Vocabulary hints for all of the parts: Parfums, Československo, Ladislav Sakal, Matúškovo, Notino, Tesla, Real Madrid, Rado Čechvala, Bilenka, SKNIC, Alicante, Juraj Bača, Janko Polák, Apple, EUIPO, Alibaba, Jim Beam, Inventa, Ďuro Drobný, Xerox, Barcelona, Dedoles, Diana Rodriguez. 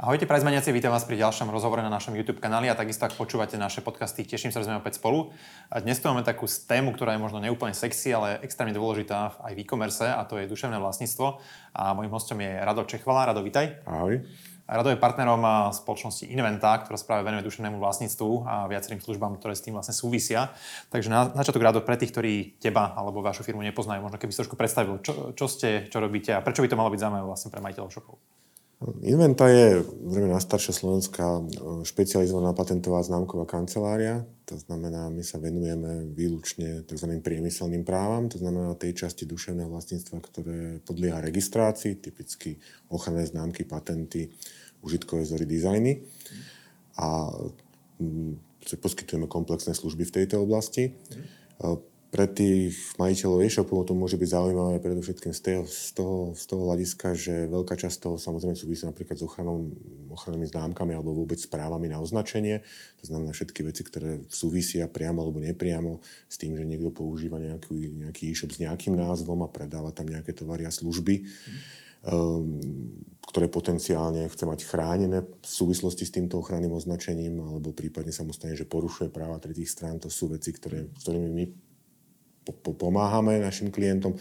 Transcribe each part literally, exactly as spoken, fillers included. Ahojte prajzmaniaci, vítam vás pri ďalšom rozhovore na našom YouTube kanáli a takisto ak počúvate naše podcasty, teším sa, že sme opäť spolu. A dnes tu máme takú tému, ktorá je možno neúplne sexy, ale extrémne dôležitá aj v e-commerce, a to je duševné vlastníctvo. A mojím hostom je Rado Čechvala. Rado, vítaj. Ahoj. Rado je partnerom spoločnosti Inventa, ktorá práve venuje duševnému vlastníctvu a viacerým službám, ktoré s tým vlastne súvisia. Takže na začiatok, Rado, pre tých, ktorí teba alebo vašu firmu nepoznajú, možno keby si trošku predstavil, čo, čo ste, čo robíte a prečo by to malo byť zaujímavé vlastne pre majiteľov shopov. Inventa je zrejme najstaršia slovenská špecializovaná patentová známková kancelária. To znamená, my sa venujeme výlučne tzv. Priemyselným právam, to znamená tej časti duševného vlastníctva, ktoré podlieha registrácii, typicky ochranné známky, patenty, užitkové vzory, dizajny. A poskytujeme komplexné služby v tejto oblasti. Pre tých majiteľov e-shopov to môže byť zaujímavé predovšetkým z toho, z toho, z toho hľadiska, že veľká časť toho samozrejme súvisí napríklad s ochranou, ochrannými známkami alebo vôbec s právami na označenie. To znamená všetky veci, ktoré súvisia priamo alebo nepriamo s tým, že niekto používa nejaký, nejaký e-shop s nejakým názvom a predáva tam nejaké tovary a služby, ktoré potenciálne chce mať chránené v súvislosti s týmto ochranným označením, alebo prípadne sa mu stane, že porušuje práva tretích strán. To sú veci, ktoré, s ktorými my pomáhame našim klientom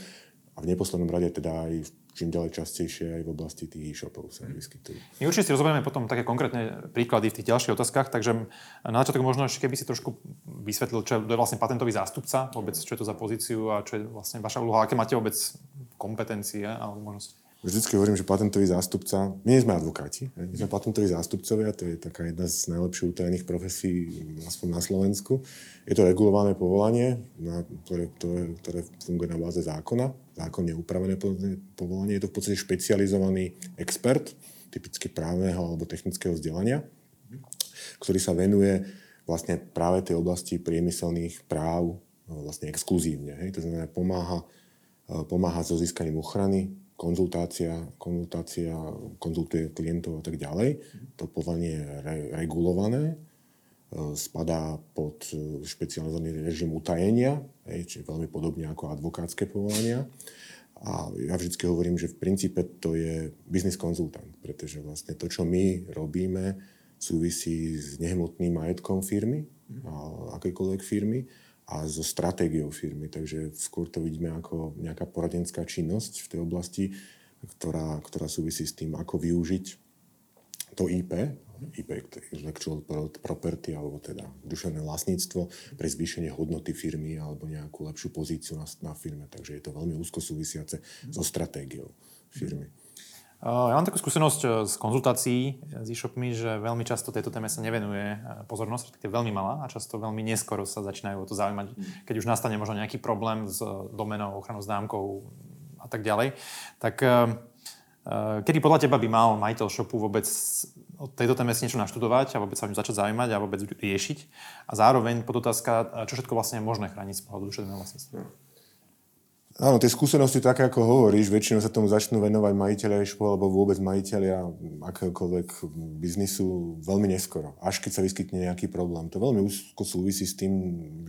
a v neposlednom rade teda aj čím ďalej častejšie aj v oblasti tých e-shopov sa vyskytujú. My určite si rozoberieme potom také konkrétne príklady v tých ďalších otázkach, takže na začiatok možno ešte keby si trošku vysvetlil, čo je vlastne patentový zástupca, vôbec čo je to za pozíciu a čo je vlastne vaša úloha, aké máte vôbec kompetencie alebo možnosti. Vždycky hovorím, že patentový zástupca, my nie sme advokáti, my sme patentoví zástupcovia, to je taká jedna z najlepších utajených profesí na Slovensku. Je to regulované povolanie, ktoré, ktoré, ktoré funguje na báze zákona, zákonne upravené povolanie. Je to v podstate špecializovaný expert, typicky právneho alebo technického vzdelania, ktorý sa venuje vlastne práve tej oblasti priemyselných práv vlastne exkluzívne. Hej? To znamená, pomáha, pomáha so získaním ochrany, konzultácia, konzultácia, konzultuje klientov a tak ďalej. To povolanie je re- regulované, spadá pod špecializovaný režim utajenia, čiže veľmi podobne ako advokátske povolania. A ja vždycky hovorím, že v princípe to je business konzultant, pretože vlastne to, čo my robíme, súvisí s nehmotným majetkom firmy, akejkoľvek firmy, a so stratégiou firmy. Takže skôr to vidíme ako nejaká poradenská činnosť v tej oblasti, ktorá, ktorá súvisí s tým, ako využiť to í pé, í pé, intellectual property, alebo teda duševné vlastníctvo pre zvýšenie hodnoty firmy alebo nejakú lepšiu pozíciu na, na firme. Takže je to veľmi úzko súvisiace so stratégiou firmy. Ja mám takú skúsenosť z konzultácií s e-shopmi, že veľmi často tejto téme sa nevenuje pozornosť, respektíve veľmi malá a často veľmi neskoro sa začínajú o to zaujímať, keď už nastane možno nejaký problém s doménou, ochranou známkov a tak ďalej. Tak kedy podľa teba by mal majiteľ shopu vôbec o tejto téme si niečo naštudovať a vôbec sa o ňu začať zaujímať a vôbec riešiť? A zároveň podotázka, čo všetko vlastne je možné chrániť z pohľadu duševného vlastníctva? Áno, tie skúsenosti, tak ako hovoríš, väčšinou sa tomu začnú venovať majiteľia e-shopu alebo vôbec majiteľia akéhokoľvek biznisu veľmi neskoro, až keď sa vyskytne nejaký problém. To veľmi úzko súvisí s tým,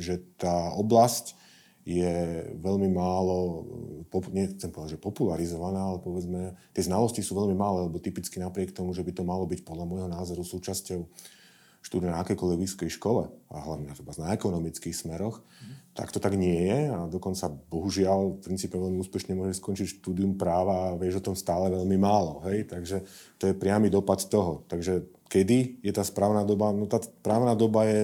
že tá oblasť je veľmi málo, nechcem povedať, že popularizovaná, ale povedzme, tie znalosti sú veľmi malé, lebo typicky napriek tomu, že by to malo byť podľa môjho názoru súčasťou štúdia na akékoľvek vysokej škole, a hlavne na ekonomických smeroch, mm. tak to tak nie je a dokonca bohužiaľ v princípe veľmi úspešne môže skončiť štúdium práva a vieš o tom stále veľmi málo, hej? Takže to je priamy dopad toho. Takže kedy je tá správna doba? No tá správna doba je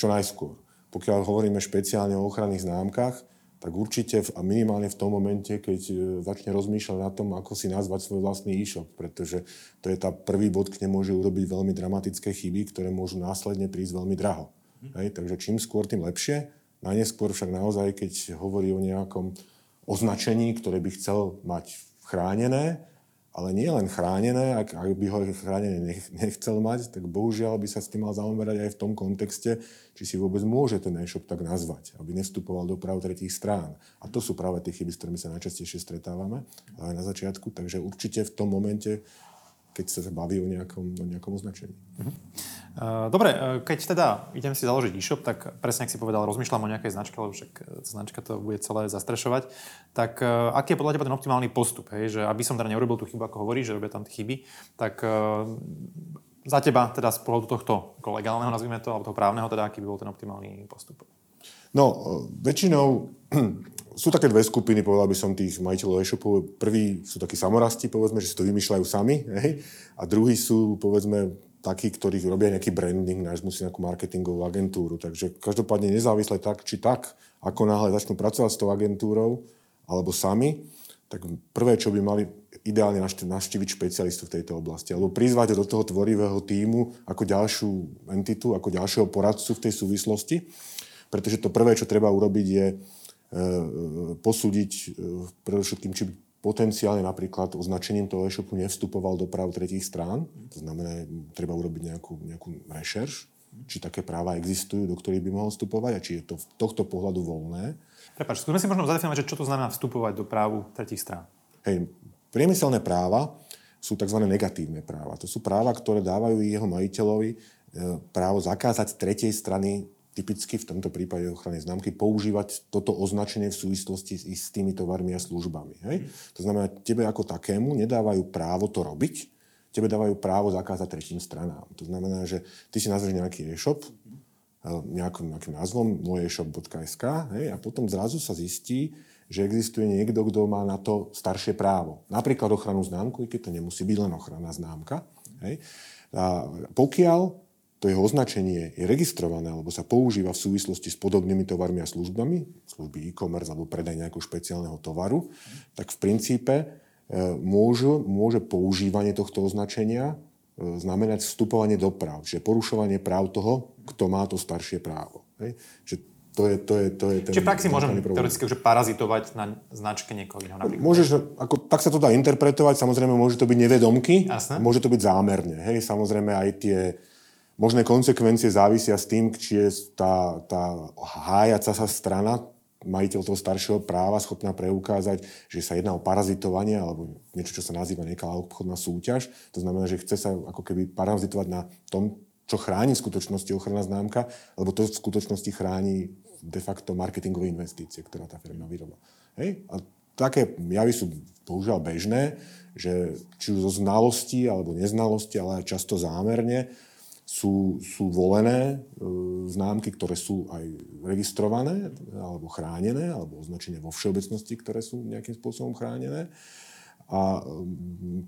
čo najskôr. Pokiaľ hovoríme špeciálne o ochranných známkach, tak určite a minimálne v tom momente, keď začne rozmýšľať na tom, ako si nazvať svoj vlastný e-shop, pretože to je tá prvý bod, kde môže urobiť veľmi dramatické chyby, ktoré môžu následne prísť veľmi draho. Mm. Hej, takže čím skôr, tým lepšie. Najneskôr však naozaj, keď hovorí o nejakom označení, ktoré by chcel mať chránené, ale nie len chránené, ak, ak by ho chránené nechcel mať, tak bohužiaľ by sa s tým mal zaoberať aj v tom kontexte, či si vôbec môže ten e-shop tak nazvať, aby nevstupoval do práv tretích strán. A to sú práve tie chyby, s ktorými sa najčastejšie stretávame, ale na začiatku, takže určite v tom momente, keď sa baví o nejakom, o nejakom označení. Dobre, keď teda idem si založiť e-shop, tak presne, ak si povedal, rozmýšľam o nejakej značke, lebo však značka to bude celé zastrešovať, tak aký je podľa teba ten optimálny postup? Hej? Že aby som teda neurobil tú chybu, ako hovoríš, že robia tam tie chyby, tak za teba, teda z pohľadu tohto legálneho, nazvime to, alebo toho právneho, teda aký by bol ten optimálny postup? No, väčšinou sú také dve skupiny, povedal by som, tých majiteľov e-shopov. Prví sú takí samorasti, povedzme, že si to vymýšľajú sami, hej? A druhí sú, povedzme, takí, ktorí robia nejaký branding, nájsť musí nejakú marketingovú agentúru. Takže každopádne nezávisle tak, či tak, ako náhle začnú pracovať s tou agentúrou, alebo sami, tak prvé, čo by mali ideálne navštíviť špecialistu v tejto oblasti, alebo prizvať do toho tvorivého tímu ako ďalšiu entitu, ako ďalšieho poradcu v tej súvislosti. Pretože to prvé, čo treba urobiť, je posúdiť predovšetkým, či by potenciálne napríklad označením toho e-shopu nevstupoval do práv tretích strán. To znamená, treba urobiť nejakú, nejakú rešerš, či také práva existujú, do ktorých by mohol vstupovať a či je to v tohto pohľadu voľné. Prepáč, skúsme si možno zadefinovať, čo to znamená vstupovať do právu tretích strán. Hej, priemyselné práva sú tzv. Negatívne práva. To sú práva, ktoré dávajú jeho majiteľovi právo zakázať tretej strany, typicky v tomto prípade ochrany známky, používať toto označenie v súvislosti s tými tovarmi a službami. Hej? To znamená, tebe ako takému nedávajú právo to robiť, tebe dávajú právo zakázať tretím stranám. To znamená, že ty si nazveš nejaký e-shop nejakým, nejakým názvom moje e shop bodka es ká, hej? A potom zrazu sa zistí, že existuje niekto, kto má na to staršie právo. Napríklad ochranu známku, i keď to nemusí byť len ochranná známka. Hej? A pokiaľ to jeho označenie je registrované alebo sa používa v súvislosti s podobnými tovarmi a službami, služby e-commerce alebo predaj nejakého špeciálneho tovaru, tak v princípe môže, môže používanie tohto označenia znamenať vstupovanie do práv, čiže porušovanie práv toho, kto má to staršie právo. Hej? Čiže To je, to je, to je ten, čiže v praxi môžem teoreticky už parazitovať na značke niekoho iného napríklad. Môžeš, ako, tak sa to dá interpretovať, samozrejme môže to byť nevedomky, jasne, môže to byť zámerne. Hej, samozrejme aj tie možné konsekvencie závisia s tým, či je tá, tá hájaca sa strana, majiteľ toho staršieho práva, schopná preukázať, že sa jedná o parazitovanie alebo niečo, čo sa nazýva nekalá obchodná súťaž. To znamená, že chce sa ako keby parazitovať na tom, čo chráni v skutočnosti ochranná známka, lebo to v skutočnosti chráni de facto marketingové investície, ktorá tá firma vyrobila. Hej? A také javy sú bohužiaľ bežné, že či zo znalosti alebo neznalosti, ale často zámerne sú, sú volené e, známky, ktoré sú aj registrované alebo chránené, alebo označenie vo všeobecnosti, ktoré sú nejakým spôsobom chránené. A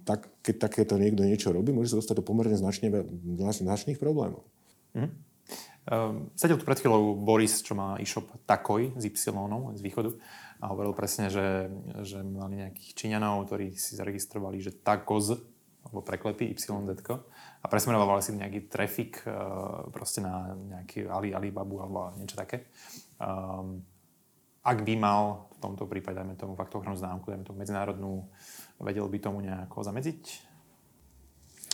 tak, keď takéto niekto niečo robí, môže sa dostať do pomerne značne, značných problémov. Mm-hmm. Um, sedel tu pred chvíľou Boris, čo má e-shop Takoj z Y, z východu, a hovoril presne, že, že mali nejakých Číňanov, ktorí si zaregistrovali, že Takoz, alebo preklepy Y Z-ko, a presmerovali si nejaký trafik uh, proste na nejaký Ali, Alibabu alebo niečo také. Um, ak by mal v tomto prípade, dajme tomu fakt ochranu známku, dajme tomu medzinárodnú, vedel by tomu nejako zamedziť?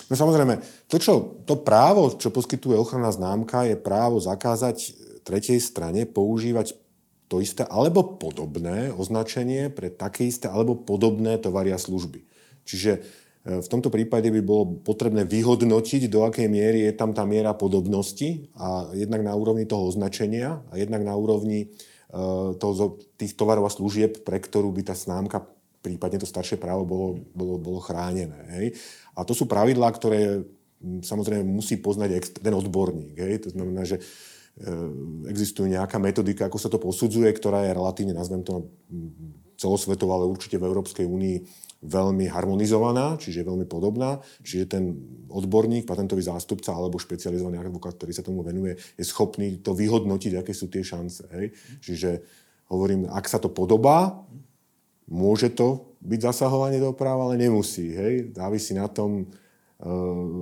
No samozrejme, to, čo, to právo, čo poskytuje ochranná známka, je právo zakázať tretej strane používať to isté alebo podobné označenie pre také isté alebo podobné tovary a služby. Čiže v tomto prípade by bolo potrebné vyhodnotiť, do akej miery je tam tá miera podobnosti, a jednak na úrovni toho označenia a jednak na úrovni toho, tých tovarov a služieb, pre ktorú by tá známka, prípadne to staršie právo bolo, bolo, bolo chránené. Hej? A to sú pravidlá, ktoré samozrejme musí poznať ten odborník. Hej? To znamená, že existuje nejaká metodika, ako sa to posudzuje, ktorá je relatívne, nazvem to celosvetová, ale určite v Európskej únii veľmi harmonizovaná, čiže veľmi podobná. Čiže ten odborník, patentový zástupca alebo špecializovaný advokát, ktorý sa tomu venuje, je schopný to vyhodnotiť, aké sú tie šance. Hej? Čiže hovorím, ak sa to podobá, môže to byť zasahovanie do práva, ale nemusí. Hej? Závisí na tom, e,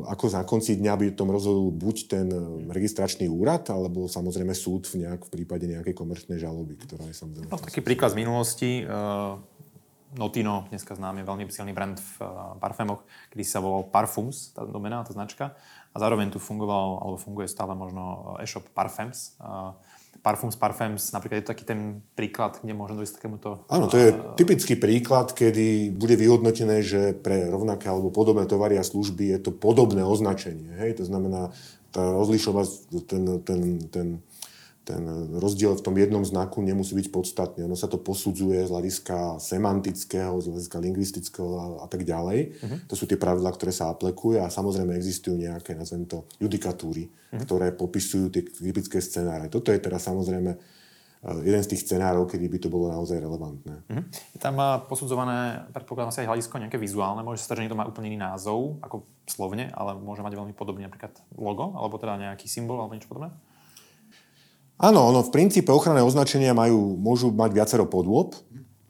ako na konci dňa by v tom rozhodol buď ten registračný úrad, alebo samozrejme súd v, nejak, v prípade nejakej komerčnej žaloby, ktorá je samozrejme... No, taký príklad z minulosti. E, Notino, dneska známy, veľmi silný brand v parfémoch, kedy sa volal Parfums, tá domena, tá značka. A zároveň tu fungoval, alebo funguje stále možno e-shop Parfums. E, Parfums, Parfums, napríklad je to taký ten príklad, kde môžem dojsť takémuto... Áno, to je typický príklad, kedy bude vyhodnotené, že pre rovnaké alebo podobné tovary a služby je to podobné označenie. Hej? To znamená, tá rozlišová, ten, ten, ten, ten rozdiel v tom jednom znaku nemusí byť podstatný. Ono sa to posudzuje z hľadiska semantického, z hľadiska lingvistického a, a tak ďalej. Uh-huh. To sú tie pravidlá, ktoré sa aplikujú a samozrejme existujú nejaké, nazvem to, judikatúry, uh-huh. ktoré popisujú tie typické scenáre. Toto je teda samozrejme jeden z tých scenárov, kedy by to bolo naozaj relevantné. Uh-huh. Je tam posudzované, predpokladám si, aj hľadisko nejaké vizuálne. Môže sa stať, že niekto má úplne iný názov, ako slovne, ale môže mať veľmi podobne napríklad logo, alebo teda nejaký symbol, alebo niečo podobné. Áno, ono v princípe ochranné označenia majú, môžu mať viacero podôb.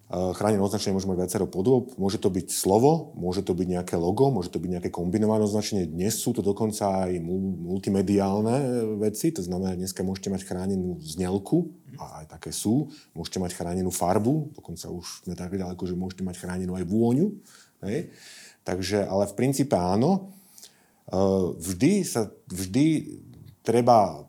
Chránené označenie môže mať viacero podôb. Môže to byť slovo, môže to byť nejaké logo, môže to byť nejaké kombinované označenie. Dnes sú to dokonca aj multimediálne veci, to znamená, dneska môžete mať chránenú znielku, a aj také sú. Môžete mať chránenú farbu, dokonca už sme tak ďaleko, že môžete mať chránenú aj vôňu. Hej. Takže, ale v princípe áno. Vždy sa, vždy treba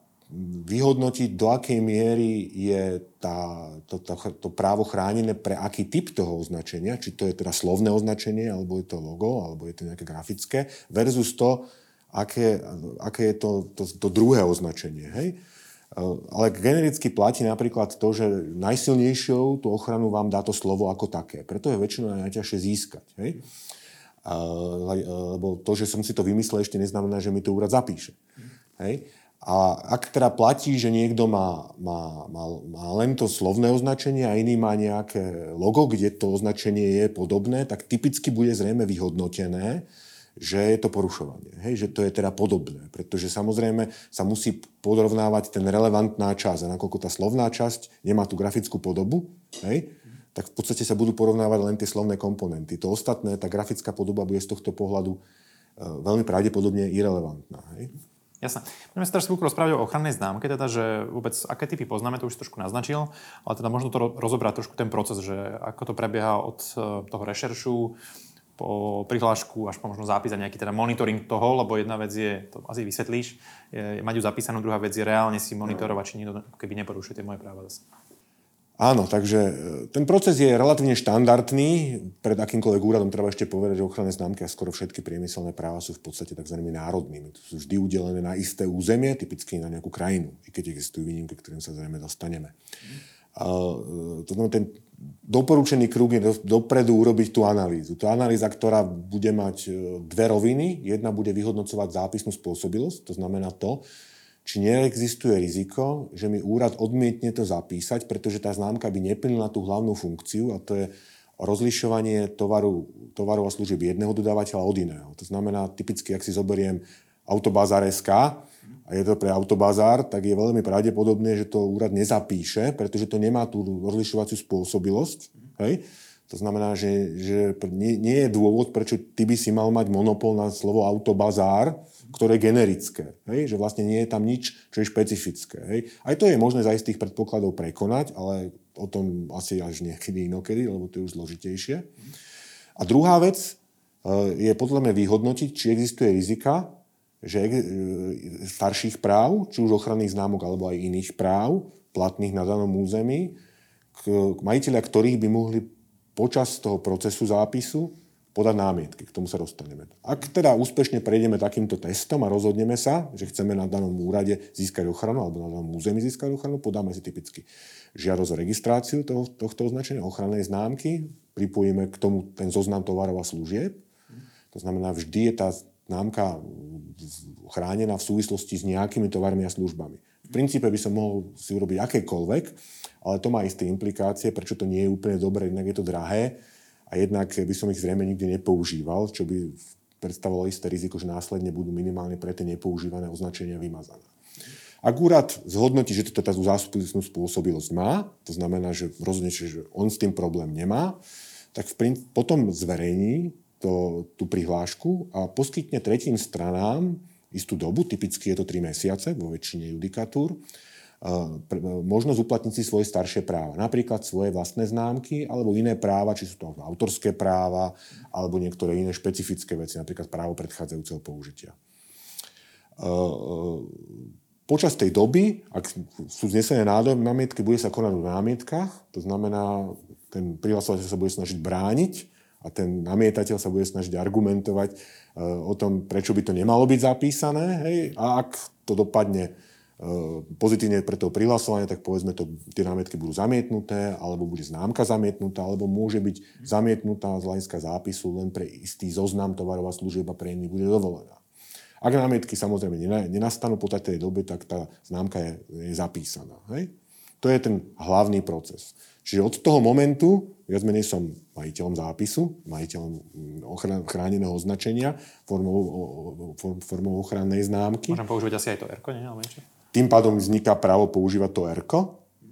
vyhodnotiť, do akej miery je tá, to, to, to právo chránené pre aký typ toho označenia, či to je teda slovné označenie, alebo je to logo, alebo je to nejaké grafické, versus to, aké, aké je to, to, to druhé označenie. Hej? Ale genericky platí napríklad to, že najsilnejšou tú ochranu vám dá to slovo ako také. Preto je väčšinou najťažšie získať. Hej? Lebo to, že som si to vymyslel, ešte neznamená, že mi to úrad zapíše. Hej? A ak teda platí, že niekto má, má, má, má len to slovné označenie a iný má nejaké logo, kde to označenie je podobné, tak typicky bude zrejme vyhodnotené, že je to porušovanie. Hej? Že to je teda podobné. Pretože samozrejme sa musí podrovnávať ten relevantná časť. A nakoľko tá slovná časť nemá tú grafickú podobu, hej? Tak v podstate sa budú porovnávať len tie slovné komponenty. To ostatné, tá grafická podoba bude z tohto pohľadu veľmi pravdepodobne irelevantná. Hej? Jasné. Budeme sa teraz chvíľku rozprávať o ochrannej známke, teda, že vôbec aké typy poznáme, to už trošku naznačil, ale teda možno to rozobrať trošku ten proces, že ako to prebieha od toho rešeršu po prihlášku až po možno zápis a nejaký teda monitoring toho, lebo jedna vec je, to asi vysvetlíš, je mať ju zapísanú, druhá vec je reálne si monitorovať, či niekto keby neporušuje tie moje práva zase. Áno, takže ten proces je relatívne štandardný. Pred akýmkoľvek úradom treba ešte povedať, že ochranné známky a skoro všetky priemyselné práva sú v podstate tzv. Národnými. To sú vždy udelené na isté územie, typicky na nejakú krajinu, i keď existujú výnimky, ktorým sa zrejme dostaneme. A, to znamená, ten doporučený kruh je dopredu urobiť tú analýzu. To analýza, ktorá bude mať dve roviny. Jedna bude vyhodnocovať zápisnú spôsobilosť, to znamená to, či neexistuje riziko, že mi úrad odmietne to zapísať, pretože tá známka by neplnila tú hlavnú funkciu a to je rozlišovanie tovaru, tovaru a služieb jedného dodávateľa od iného. To znamená, typicky, ak si zoberiem Autobazár bodka es ká a je to pre Autobazár, tak je veľmi pravdepodobné, že to úrad nezapíše, pretože to nemá tú rozlišovaciu spôsobilosť. Hej? To znamená, že, že nie, nie je dôvod, prečo ty by si mal mať monopol na slovo Autobazár, ktoré je generické, hej? Že vlastne nie je tam nič, čo je špecifické. Hej? Aj to je možné za istých predpokladov prekonať, ale o tom asi až niekedy inokedy, lebo to je už zložitejšie. A druhá vec je podľa mňa vyhodnotiť, či existuje rizika že starších práv, či už ochranných známok, alebo aj iných práv, platných na danom území, majiteľia ktorých by mohli počas toho procesu zápisu podať námietky, k tomu sa dostaneme. Ak teda úspešne prejdeme takýmto testom a rozhodneme sa, že chceme na danom úrade získať ochranu alebo na danom území získať ochranu, podáme si typicky žiadosť o registráciu toho, tohto označenia, ochrannej známky, pripojíme k tomu ten zoznam tovarov a služieb. To znamená, vždy je tá známka chránená v súvislosti s nejakými tovarmi a službami. V princípe by som mohol si urobiť akékoľvek, ale to má isté implikácie, prečo to nie je úplne dobré, inak je to drahé. A jednak by som ich zrejme nikdy nepoužíval, čo by predstavovalo isté riziko, že následne budú minimálne pre tie nepoužívané označenia vymazané. Ak úrad zhodnotí, že to tá zápisnú spôsobilosť má, to znamená, že rozhodne, že on s tým problém nemá, tak v, potom zverejní to, tú prihlášku a poskytne tretím stranám istú dobu, typicky je to tri mesiace vo väčšine judikatúr, možnosť uplatniť si svoje staršie práva. Napríklad svoje vlastné známky alebo iné práva, či sú to autorské práva alebo niektoré iné špecifické veci, napríklad právo predchádzajúceho použitia. Počas tej doby, ak sú znesené námietky, bude sa konať o námietkach, to znamená, ten prihlasovateľ sa bude snažiť brániť a ten namietateľ sa bude snažiť argumentovať o tom, prečo by to nemalo byť zapísané. Hej? A ak to dopadne pozitívne pre toho prihlasovania, tak povedzme, to, tie námietky budú zamietnuté, alebo bude známka zamietnutá, alebo môže byť zamietnutá z hľadiska zápisu len pre istý zoznam tovarov a služieb a pre iný bude dovolená. Ak námietky samozrejme nenastanú po tej dobe, tak tá známka je, je zapísaná. Hej? To je ten hlavný proces. Čiže od toho momentu, viac menej som majiteľom zápisu, majiteľom chráneného označenia, formou, formou ochrannej známky. Môžem používať asi aj to erko, nie? Tým pádom vzniká právo používať to erko.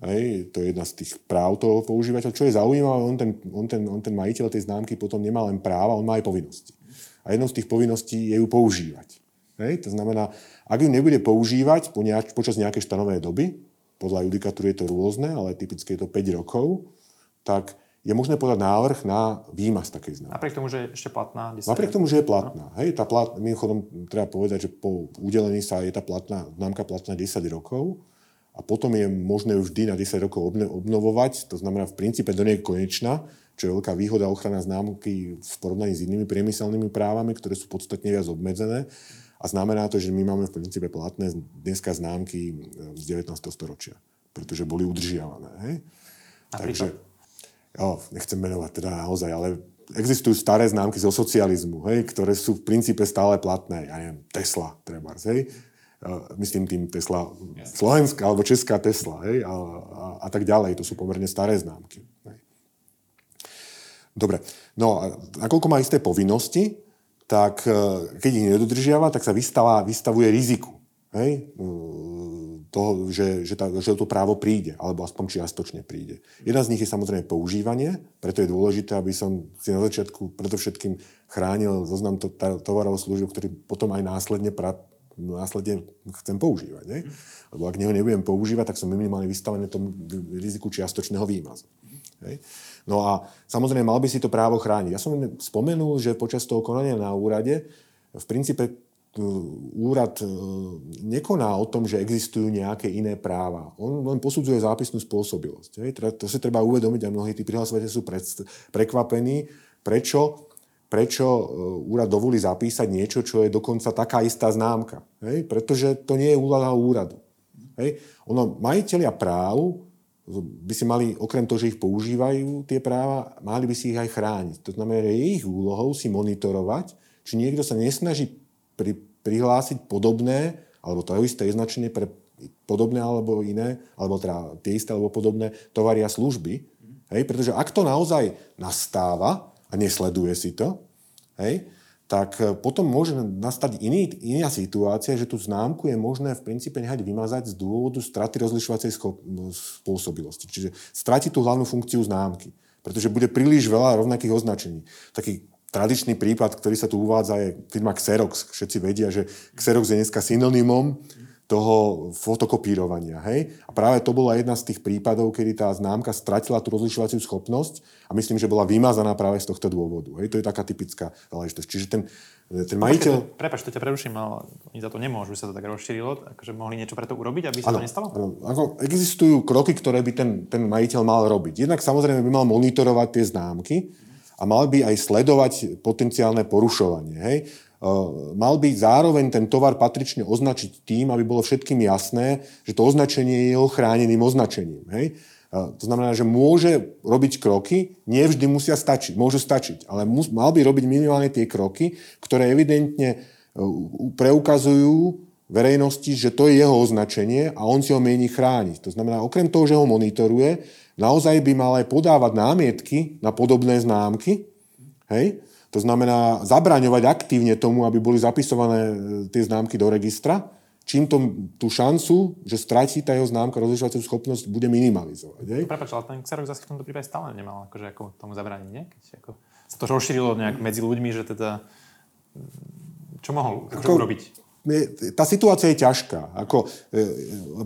Hej, to je jedna z tých práv toho používateľa. Čo je zaujímavé, on ten, on, ten, on ten majiteľ tej známky potom nemá len práva, on má aj povinnosti. A jednou z tých povinností je ju používať. Hej, to znamená, ak ju nebude používať po nejak, počas nejakej stanovej doby, podľa judikatúry je to rôzne, ale typicky je to päť rokov, tak je možné podať návrh na výmaz takej známky. Napriek tomu, že je ešte platná? desať Napriek tomu, že je platná. No. Hej, tá plat, mimochodom treba povedať, že po udelení sa je tá platná, známka platná desať rokov a potom je možné ju vždy na desať rokov obnovovať. To znamená, v princípe do nej je konečná, čo je veľká výhoda ochrana známky v porovnaní s inými priemyselnými právami, ktoré sú podstatne viac obmedzené. A znamená to, že my máme v princípe platné dneska známky z devätnásteho storočia, pretože boli udržiavané. Hej? Takže... Jo, nechcem menovať teda naozaj, ale existujú staré známky zo socializmu, hej, ktoré sú v princípe stále platné. Ja neviem, Tesla, trebárs, hej. Myslím tým Tesla slovenská alebo česká Tesla, hej, a, a, a tak ďalej. To sú pomerne staré známky. Hej. Dobre, no a nakoľko má isté povinnosti, tak keď ich nedodržiava, tak sa vystavá, vystavuje riziku, hej, toho, že, že, tá, že to právo príde, alebo aspoň čiastočne príde. Jedna z nich je samozrejme používanie, preto je dôležité, aby som si na začiatku predovšetkým chránil zoznam to, tovarov a služieb, ktorý potom aj následne, pra, následne chcem používať. Ne? Lebo ak neho nebudem používať, tak som minimálne vystavený tomu riziku čiastočného výmazu. Ne? No a samozrejme mal by si to právo chrániť. Ja som spomenul, že počas toho konania na úrade v princípe úrad nekoná o tom, že existujú nejaké iné práva. On len posudzuje zápisnú spôsobilosť. To si treba uvedomiť a mnohí tí prihlasovateľi sú prekvapení, prečo, prečo úrad dovolí zapísať niečo, čo je dokonca taká istá známka. Pretože to nie je úloha úradu. Ono, majiteľia práv by si mali, okrem toho, že ich používajú tie práva, mali by si ich aj chrániť. To znamená, že je ich úlohou si monitorovať, či niekto sa nesnaží Pri, prihlásiť podobné, alebo to isté označenie pre podobné alebo iné, alebo teda tie isté alebo podobné tovary a služby. Hej? Pretože ak to naozaj nastáva a nesleduje si to, hej, tak potom môže nastať iný, iná situácia, že tú známku je možné v princípe nehať vymazať z dôvodu straty rozlišovacej spôsobilosti. Čiže stratí tú hlavnú funkciu známky, pretože bude príliš veľa rovnakých označení. Taký tradičný prípad, ktorý sa tu uvádza, je firma Xerox. Všetci vedia, že Xerox je dneska synonymom toho fotokopírovania. Hej? A práve to bola jedna z tých prípadov, kedy tá známka stratila tú rozlišovaciu schopnosť a myslím, že bola vymazaná práve z tohto dôvodu. Hej? To je taká typická záležitosť. Čiže ten, ten majiteľ... Prepač, to ťa preruším, ale oni za to nemôžu, sa to tak rozšírilo, akože mohli niečo pre to urobiť, aby sa ano, to nestalo? Ano. Ako existujú kroky, ktoré by ten, ten majiteľ mal robiť. Jednak samozrejme by mal monitorovať tie známky, a mal by aj sledovať potenciálne porušovanie. Hej? Mal by zároveň ten tovar patrične označiť tým, aby bolo všetkým jasné, že to označenie je jeho chráneným označením. Hej? To znamená, že môže robiť kroky, nie vždy musia stačiť, môžu stačiť, ale mus, mal by robiť minimálne tie kroky, ktoré evidentne preukazujú verejnosti, že to je jeho označenie a on si ho mieni chrániť. To znamená, okrem toho, že ho monitoruje, naozaj by mal aj podávať námietky na podobné známky. Hej? To znamená zabraňovať aktívne tomu, aby boli zapisované tie známky do registra, čím to, tú šancu, že stratí tá jeho známka rozlišovaciu schopnosť, bude minimalizovať. Hej? Prepač, ale ten Xerox zase v tomto prípade stále nemal akože ako tomu zabrániť, nie? Keď ako sa to rozšírilo nejak medzi ľuďmi, že teda čo mohol akože ako... urobiť? Tá situácia je ťažká. Ako, e,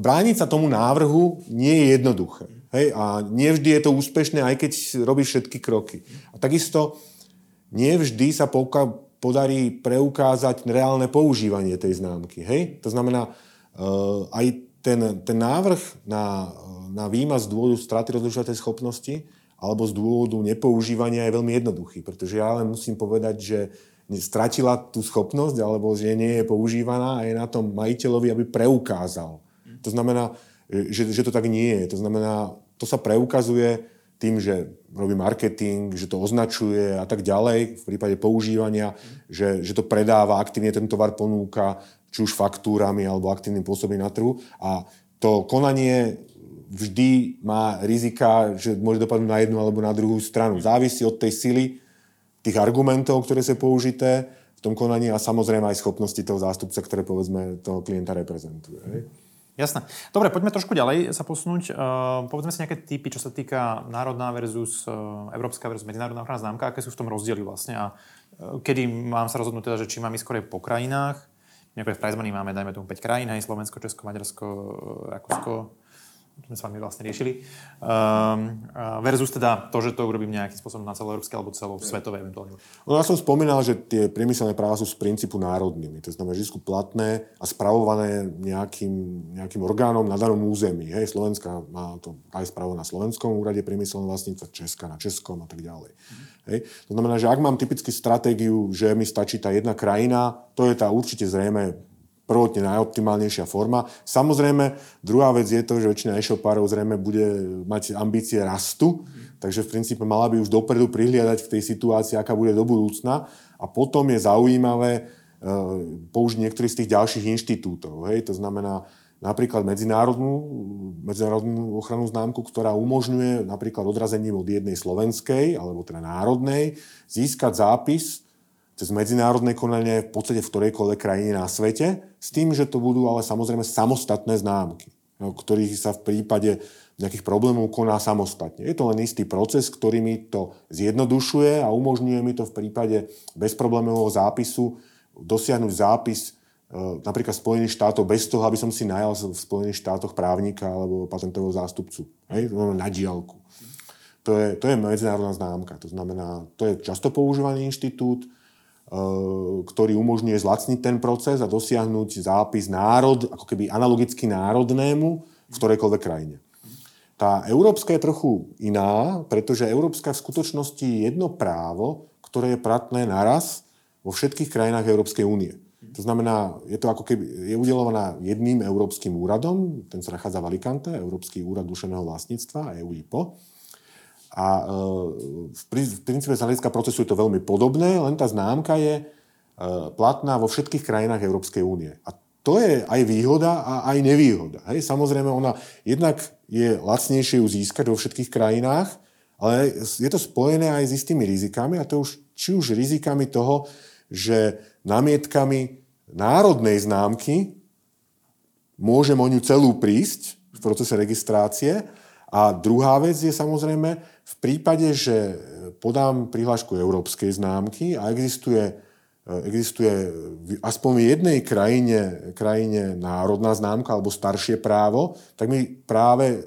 brániť sa tomu návrhu nie je jednoduché. Hej? A nevždy je to úspešné, aj keď robíš všetky kroky. A takisto nevždy sa pouka- podarí preukázať reálne používanie tej známky. Hej? To znamená, e, aj ten, ten návrh na, na výmaz z dôvodu straty rozlišovacej schopnosti alebo z dôvodu nepoužívania je veľmi jednoduchý. Pretože ja len musím povedať, že stratila tú schopnosť, alebo že nie je používaná a je na tom majiteľovi, aby preukázal, To znamená, že, že to tak nie je. To znamená, to sa preukazuje tým, že robí marketing, že to označuje a tak ďalej, v prípade používania, že, že to predáva, aktívne ten tovar ponúka, či už faktúrami alebo aktívnym pôsobom na trhu. A to konanie vždy má rizika, že môže dopadnúť na jednu alebo na druhú stranu. Závisí od tej sily, tých argumentov, ktoré sú použité v tom konaní a samozrejme aj schopnosti toho zástupca, ktoré povedzme toho klienta reprezentuje. Mm. Jasné. Dobre, poďme trošku ďalej sa posunúť. Uh, povedzme si nejaké typy, čo sa týka národná versus uh, európska versus medzinárodná ochranná známka, aké sú v tom rozdiely vlastne a uh, kedy mám sa rozhodnúť teda, že či mám ísť skorej po krajinách. Niekde v Prizemoney máme, dajme tomu päť krajín, hej, Slovensko, Česko, Maďarsko, Rakúsko, to sme s vami vlastne riešili. Um, versus teda to, že to urobím nejakým spôsobom na celoeurópske alebo celosvetové eventuálne. No, ja som spomínal, že tie priemyselné práva sú z princípu národnými. To znamená, že sú platné a spravované nejakým, nejakým orgánom na danom území. Hej, Slovenska má to aj správo na Slovenskom úrade priemyselného vlastníctva, Česka na Českom a tak ďalej. Mm. Hej. To znamená, že ak mám typicky stratégiu, že mi stačí tá jedna krajina, to je tá určite zrejme prvotne najoptimálnejšia forma. Samozrejme, druhá vec je to, že väčšina e-shopárov zrejme bude mať ambície rastu, takže v princípe mala by už dopredu prihliadať v tej situácii, aká bude do budúcna. A potom je zaujímavé e, použiť niektorý z tých ďalších inštitútov. Hej? To znamená napríklad medzinárodnú, medzinárodnú ochrannú známku, ktorá umožňuje napríklad odrazením od jednej slovenskej, alebo teda národnej, získať zápis cez medzinárodné konanie v podstate v ktorejkoľvek krajine na svete, s tým, že to budú ale samozrejme samostatné známky, ktorých sa v prípade nejakých problémov koná samostatne. Je to len istý proces, ktorý mi to zjednodušuje a umožňuje mi to v prípade bezproblémového zápisu dosiahnuť zápis napríklad Spojených štátov bez toho, aby som si najal v Spojených štátoch právnika alebo patentového zástupcu. Hej? Na diaľku. To je, to je medzinárodná známka. To znamená, to je často používaný inštitút, ktorý umožňuje zlacniť ten proces a dosiahnuť zápis národ, ako keby analogicky národnému v ktorejkoľvek krajine. Tá európska je trochu iná, pretože európska v skutočnosti je jedno právo, ktoré je platné naraz vo všetkých krajinách Európskej únie. To znamená, je to ako keby je udelovaná jedným európskym úradom, ten sa nachádza v Alicante, Európsky úrad duševného vlastníctva, EUIPO. A v princípe z hľadiska procesu je to veľmi podobné, len tá známka je platná vo všetkých krajinách Európskej únie. A to je aj výhoda a aj nevýhoda. Hej? Samozrejme, ona jednak je lacnejšie ju získať vo všetkých krajinách, ale je to spojené aj s istými rizikami, a to už, či už rizikami toho, že námietkami národnej známky môžem o ňu celú prísť v procese registrácie. A druhá vec je samozrejme, v prípade, že podám prihlášku európskej známky a existuje, existuje aspoň v jednej krajine, krajine národná známka alebo staršie právo, tak mi práve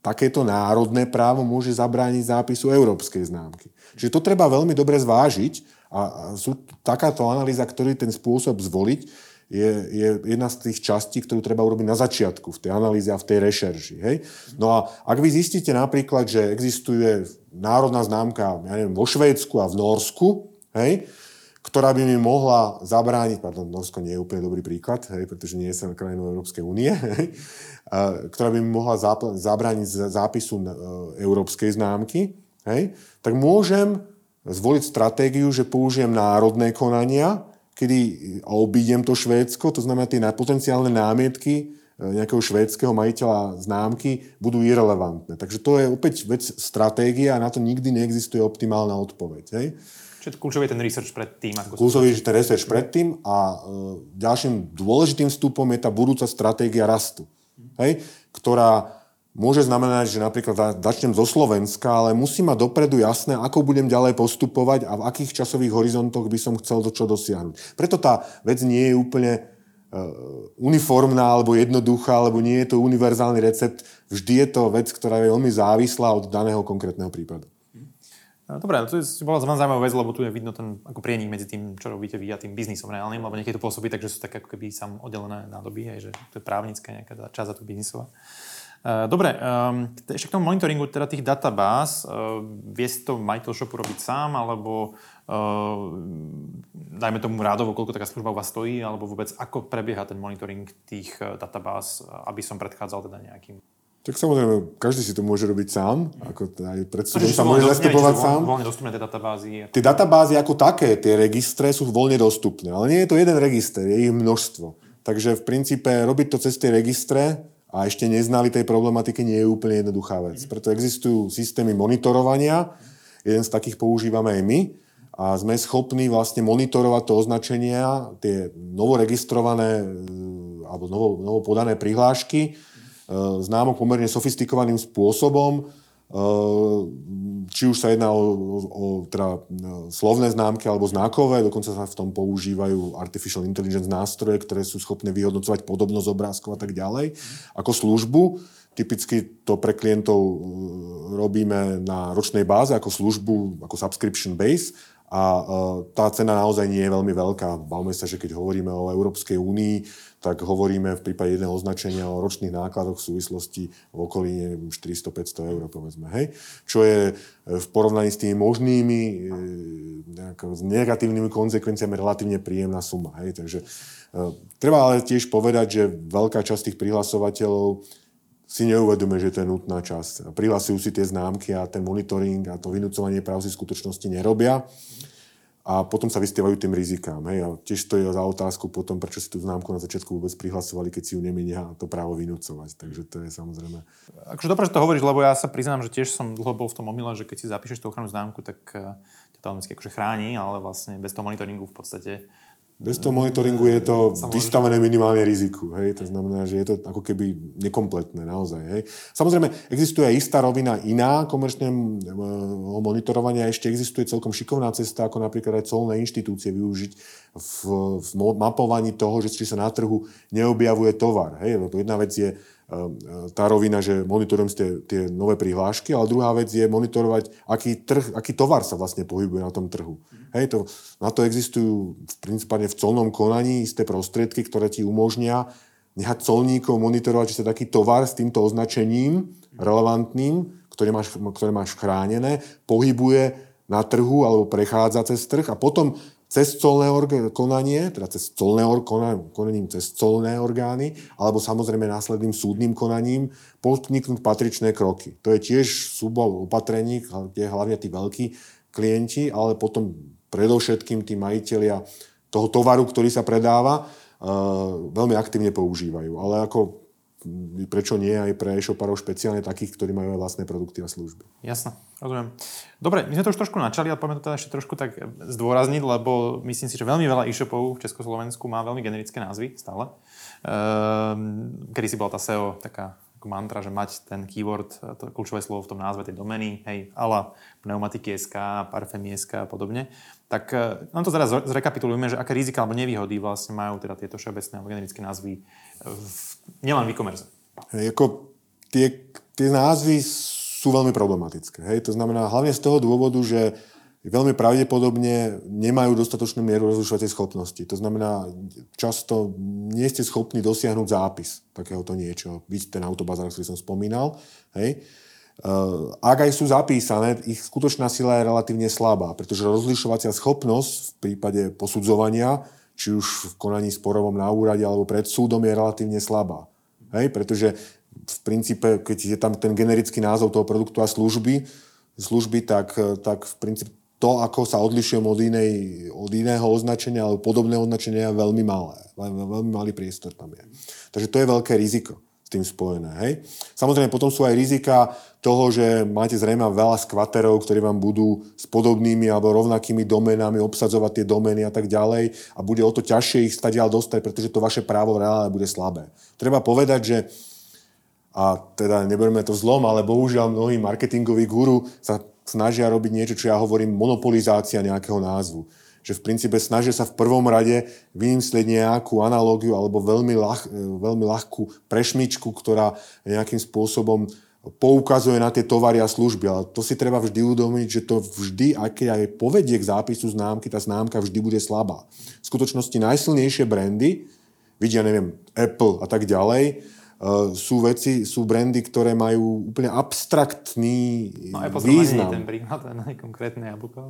takéto národné právo môže zabrániť zápisu európskej známky. Čiže to treba veľmi dobre zvážiť a sú takáto analýza, ktorý ten spôsob zvoliť, Je, je jedna z tých častí, ktorú treba urobiť na začiatku, v tej analýze a v tej rešerži. Hej? No a ak vy zistíte napríklad, že existuje národná známka, ja neviem, vo Švédsku a v Norsku, hej, ktorá by mi mohla zabrániť, pardon, Norsko nie je úplne dobrý príklad, hej, pretože nie je sa krajinou Európskej únie, hej, a, ktorá by mi mohla zapl- zabrániť zápisu e, európskej známky, hej, tak môžem zvoliť stratégiu, že použijem národné konania, kedy obídem to Švédsko, to znamená, tie potenciálne námietky nejakého švédskeho majiteľa známky budú irelevantné. Takže to je opäť vec stratégie a na to nikdy neexistuje optimálna odpoveď. Hej? Čiže kľúčový je ten research predtým. Kľúčový je ten research predtým a e, ďalším dôležitým vstupom je tá budúca stratégia rastu, hej? Ktorá môže znamenať, že napríklad začnem zo Slovenska, ale musím mať dopredu jasné, ako budem ďalej postupovať a v akých časových horizontoch by som chcel do čo dosiahnuť. Preto tá vec nie je úplne uniformná alebo jednoduchá, alebo nie je to univerzálny recept. Vždy je to vec, ktorá je veľmi závislá od daného konkrétneho prípadu. Dobre, to je bola zaujímavá vec, lebo tu je vidno ten ako prienik medzi tým, čo robíte vy a tým biznisom reálnym, lebo niekedy to pôsobí tak, že sú tak ako keby sám oddelené nádoby, aj že to je právnická nejaká časť a to biznisová. Dobre, ešte k tomu monitoringu teda tých databáz. Vie si to majiteľ shopu robiť sám, alebo dajme tomu rádovo, koľko taká služba u vás stojí, alebo vôbec ako prebieha ten monitoring tých databáz, aby som predchádzal teda nejakým? Tak samozrejme, každý si to môže robiť sám, ako aj pred súdom sa môže zastupovať sám. Voľne dostupné tie databázy. Tie databázy ako také, tie registre sú voľne dostupné, ale nie je to jeden register, je ich množstvo. Takže v princípe robiť to cez tie registre a ešte neznali tej problematiky nie je úplne jednoduchá vec. Preto existujú systémy monitorovania, jeden z takých používame aj my a sme schopní vlastne monitorovať to označenia, tie novoregistrované alebo novo, novo podané prihlášky známok pomerne sofistikovaným spôsobom, či už sa jedná o, o teda slovné známky alebo znakové, dokonca sa v tom používajú artificial intelligence nástroje, ktoré sú schopné vyhodnocovať podobnosť obrázkov a tak ďalej, ako službu. Typicky to pre klientov robíme na ročnej báze ako službu, ako subscription base a tá cena naozaj nie je veľmi veľká. Bavme sa, že keď hovoríme o Európskej únii, tak hovoríme v prípade jedného označenia o ročných nákladoch v súvislosti v okolí štyristo päťsto eur, povedzme, hej. Čo je v porovnaní s tými možnými s negatívnymi konsekvenciami relatívne príjemná suma, hej. Takže treba ale tiež povedať, že veľká časť tých prihlasovateľov si neuvedomuje, že to je nutná časť. Prihlasujú si tie známky a ten monitoring a to vynúcovanie práv si v skutočnosti nerobia. A potom sa vystievajú tým rizikám. Hej. A tiež to je za otázku potom, prečo si tú známku na začiatku vôbec prihlasovali, keď si ju nemenia to právo vynúcovať. Takže to je samozrejme... Akože dobre, že to hovoríš, lebo ja sa priznám, že tiež som dlho bol v tom omyle, že keď si zapíšeš tú ochrannú známku, tak ťa to akože chráni, ale vlastne bez toho monitoringu v podstate... Bez toho monitoringu je to samozrejme vystavené minimálne riziku. Hej. To znamená, že je to ako keby nekompletné naozaj. Hej. Samozrejme, existuje aj istá rovina iná komerčného monitorovania. Ešte existuje celkom šikovná cesta, ako napríklad aj colné inštitúcie využiť v, v mapovaní toho, že či sa na trhu neobjavuje tovar. Hej. Lebo jedna vec je tá rovina, že monitorujem tie, tie nové prihlášky, ale druhá vec je monitorovať, aký, trh, aký tovar sa vlastne pohybuje na tom trhu. Mm. Hej, to, na to existujú v princípane v colnom konaní isté prostriedky, ktoré ti umožnia nechať colníkov monitorovať, či sa taký tovar s týmto označením relevantným, ktoré máš, ktoré máš chránené, pohybuje na trhu alebo prechádza cez trh a potom cez colné org- konanie, teda cez colné or- konan- konaním cez colné orgány, alebo samozrejme následným súdnym konaním podniknúť patričné kroky. To je tiež súbor opatrení, kde hlavne tí veľkí klienti, ale potom predovšetkým tí majitelia toho tovaru, ktorý sa predáva, e, veľmi aktívne používajú. Ale ako, prečo nie aj pre e-shopárov špeciálne takých, ktorí majú aj vlastné produkty a služby. Jasné. Rozumiem. Dobre, my sme to už trošku načali, ale poďme to teda ešte trošku tak zdôrazniť, lebo myslím si, že veľmi veľa e-shopov v Československu má veľmi generické názvy stále. Ehm, kedy si bola tá es e o taká mantra, že mať ten keyword, to kľúčové slovo v tom názve tej domény, hej, ala pneumatiky bodka es ká, parfémy bodka es ká a podobne. Tak nám to teraz zrekapitulujeme, že aké rizika alebo nevýhody vlastne majú teda tieto všeobecné alebo generické názvy v, nielen v e-commerce. Hej, ako tie, tie názvy sú veľmi problematické. Hej? To znamená hlavne z toho dôvodu, že veľmi pravdepodobne nemajú dostatočnú mieru rozlišovacej schopnosti. To znamená, často nie ste schopní dosiahnuť zápis takéhoto niečo. Vidíte ten autobazár, ktorý som spomínal. Hej? Ak aj sú zapísané, ich skutočná sila je relatívne slabá, pretože rozlišovacia schopnosť v prípade posudzovania, či už v konaní sporovom na úrade alebo pred súdom, je relatívne slabá. Hej? Pretože v princípe, keď je tam ten generický názov toho produktu a služby, služby tak, tak v princípe to, ako sa odlišujem od, inej, od iného označenia alebo podobného označenia, je veľmi malé. Veľmi malý priestor tam je. Takže to je veľké riziko s tým spojené. Hej? Samozrejme, potom sú aj rizika toho, že máte zrejme veľa skvaterov, ktorí vám budú s podobnými alebo rovnakými doménami obsadzovať tie domény a tak ďalej a bude o to ťažšie ich stadiaľ dostať, pretože to vaše právo reálne bude slabé. Treba povedať, že a teda neberieme to zlom, ale bohužiaľ mnohí marketingoví guru sa snažia robiť niečo, čo ja hovorím, monopolizácia nejakého názvu. Že v princípe snažia sa v prvom rade vymyslieť nejakú analógiu alebo veľmi, ľah, veľmi ľahkú prešmičku, ktorá nejakým spôsobom poukazuje na tie tovary a služby. Ale to si treba vždy uvedomiť, že to vždy, aj keď aj povedie k zápisu známky, tá známka vždy bude slabá. V skutočnosti najsilnejšie brandy, vidia, neviem, Apple a tak ďalej, sú veci, sú brandy, ktoré majú úplne abstraktný no, význam. No aj pozorne nie ten príklad, aj konkrétne jablko.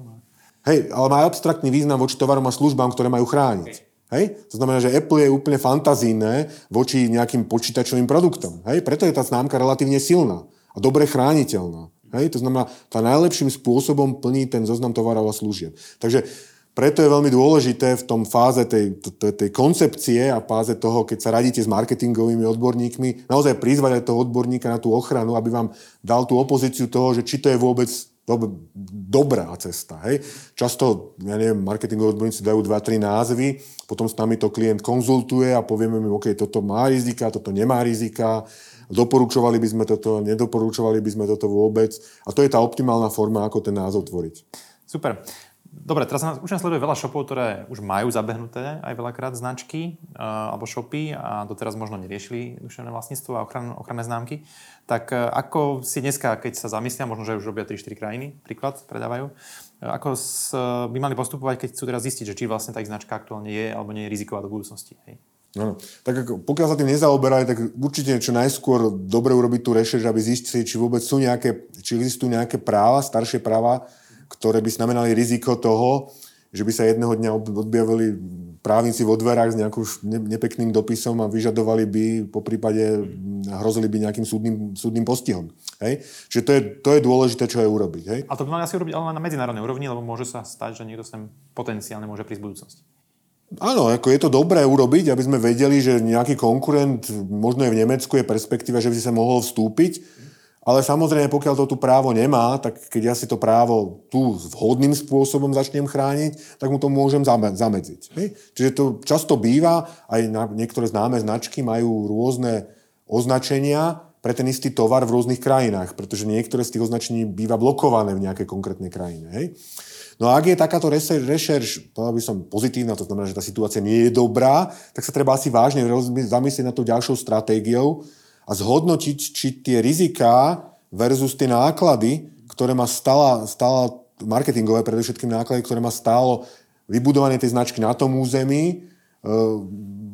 Hej, ale má abstraktný význam voči tovarom a službám, ktoré majú chrániť. Okay. Hej? To znamená, že Apple je úplne fantazijné voči nejakým počítačovým produktom. Hej? Preto je tá známka relatívne silná a dobre chrániteľná. Hej? To znamená, tá najlepším spôsobom plní ten zoznam tovarov a služieb. Takže preto je veľmi dôležité v tom fáze tej, tej koncepcie a fáze toho, keď sa radíte s marketingovými odborníkmi, naozaj prizvať aj toho odborníka na tú ochranu, aby vám dal tú opozíciu toho, že či to je vôbec dobrá cesta. Hej? Často, ja neviem, marketingoví odborníci dajú dva tri názvy, potom s nami to klient konzultuje a povieme mi, OK, toto má rizika, toto nemá rizika, doporučovali by sme toto, nedoporučovali by sme toto vôbec. A to je tá optimálna forma, ako ten názov tvoriť. Super. Dobre, teraz nás, už nasleduje veľa shopov, ktoré už majú zabehnuté aj veľakrát značky uh, alebo shopy a doteraz možno neriešili duševné vlastníctvo a ochran, ochranné známky. Tak uh, ako si dneska, keď sa zamyslia, možno, že už robia tri štyri krajiny, príklad, predávajú, uh, ako s, uh, by mali postupovať, keď chcú teraz zistiť, že či vlastne tá ich značka aktuálne je alebo nie je riziková do budúcnosti. Hej? No, tak ako, pokiaľ sa tým nezaoberali, tak určite čo najskôr dobre urobiť tú rešerš, aby zistili, či vôbec sú nejaké, či existujú nejaké práva, staršie práva, ktoré by znamenali riziko toho, že by sa jedného dňa objavili právnici vo dverách s nejakým nepekným dopisom a vyžadovali by, po prípade hrozili by nejakým súdnym, súdnym postihom. Hej? Čiže to je, to je dôležité, čo je urobiť. Hej? A to by mali asi urobiť ale na medzinárodnej úrovni, lebo môže sa stať, že niekto sem potenciálne môže prísť v budúcnosti. Áno, ako je to dobré urobiť, aby sme vedeli, že nejaký konkurent, možno je v Nemecku, je perspektíva, že by si sa mohol vstúpiť. Ale samozrejme, pokiaľ to tu právo nemá, tak keď ja si to právo tu vhodným spôsobom začnem chrániť, tak mu to môžem zamedziť. Hej? Čiže to často býva, aj na, niektoré známe značky majú rôzne označenia pre ten istý tovar v rôznych krajinách, pretože niektoré z tých označení býva blokované v nejakej konkrétnej krajine. Hej? No a ak je takáto rešerš, povedal by som pozitívna, to znamená, že tá situácia nie je dobrá, tak sa treba asi vážne zamyslieť nad tou ďalšou stratégiou, a zhodnotiť, či tie riziká versus tie náklady, ktoré ma stala, stala marketingové, predovšetkým náklady, ktoré ma stálo vybudovanie tej značky na tom území, e,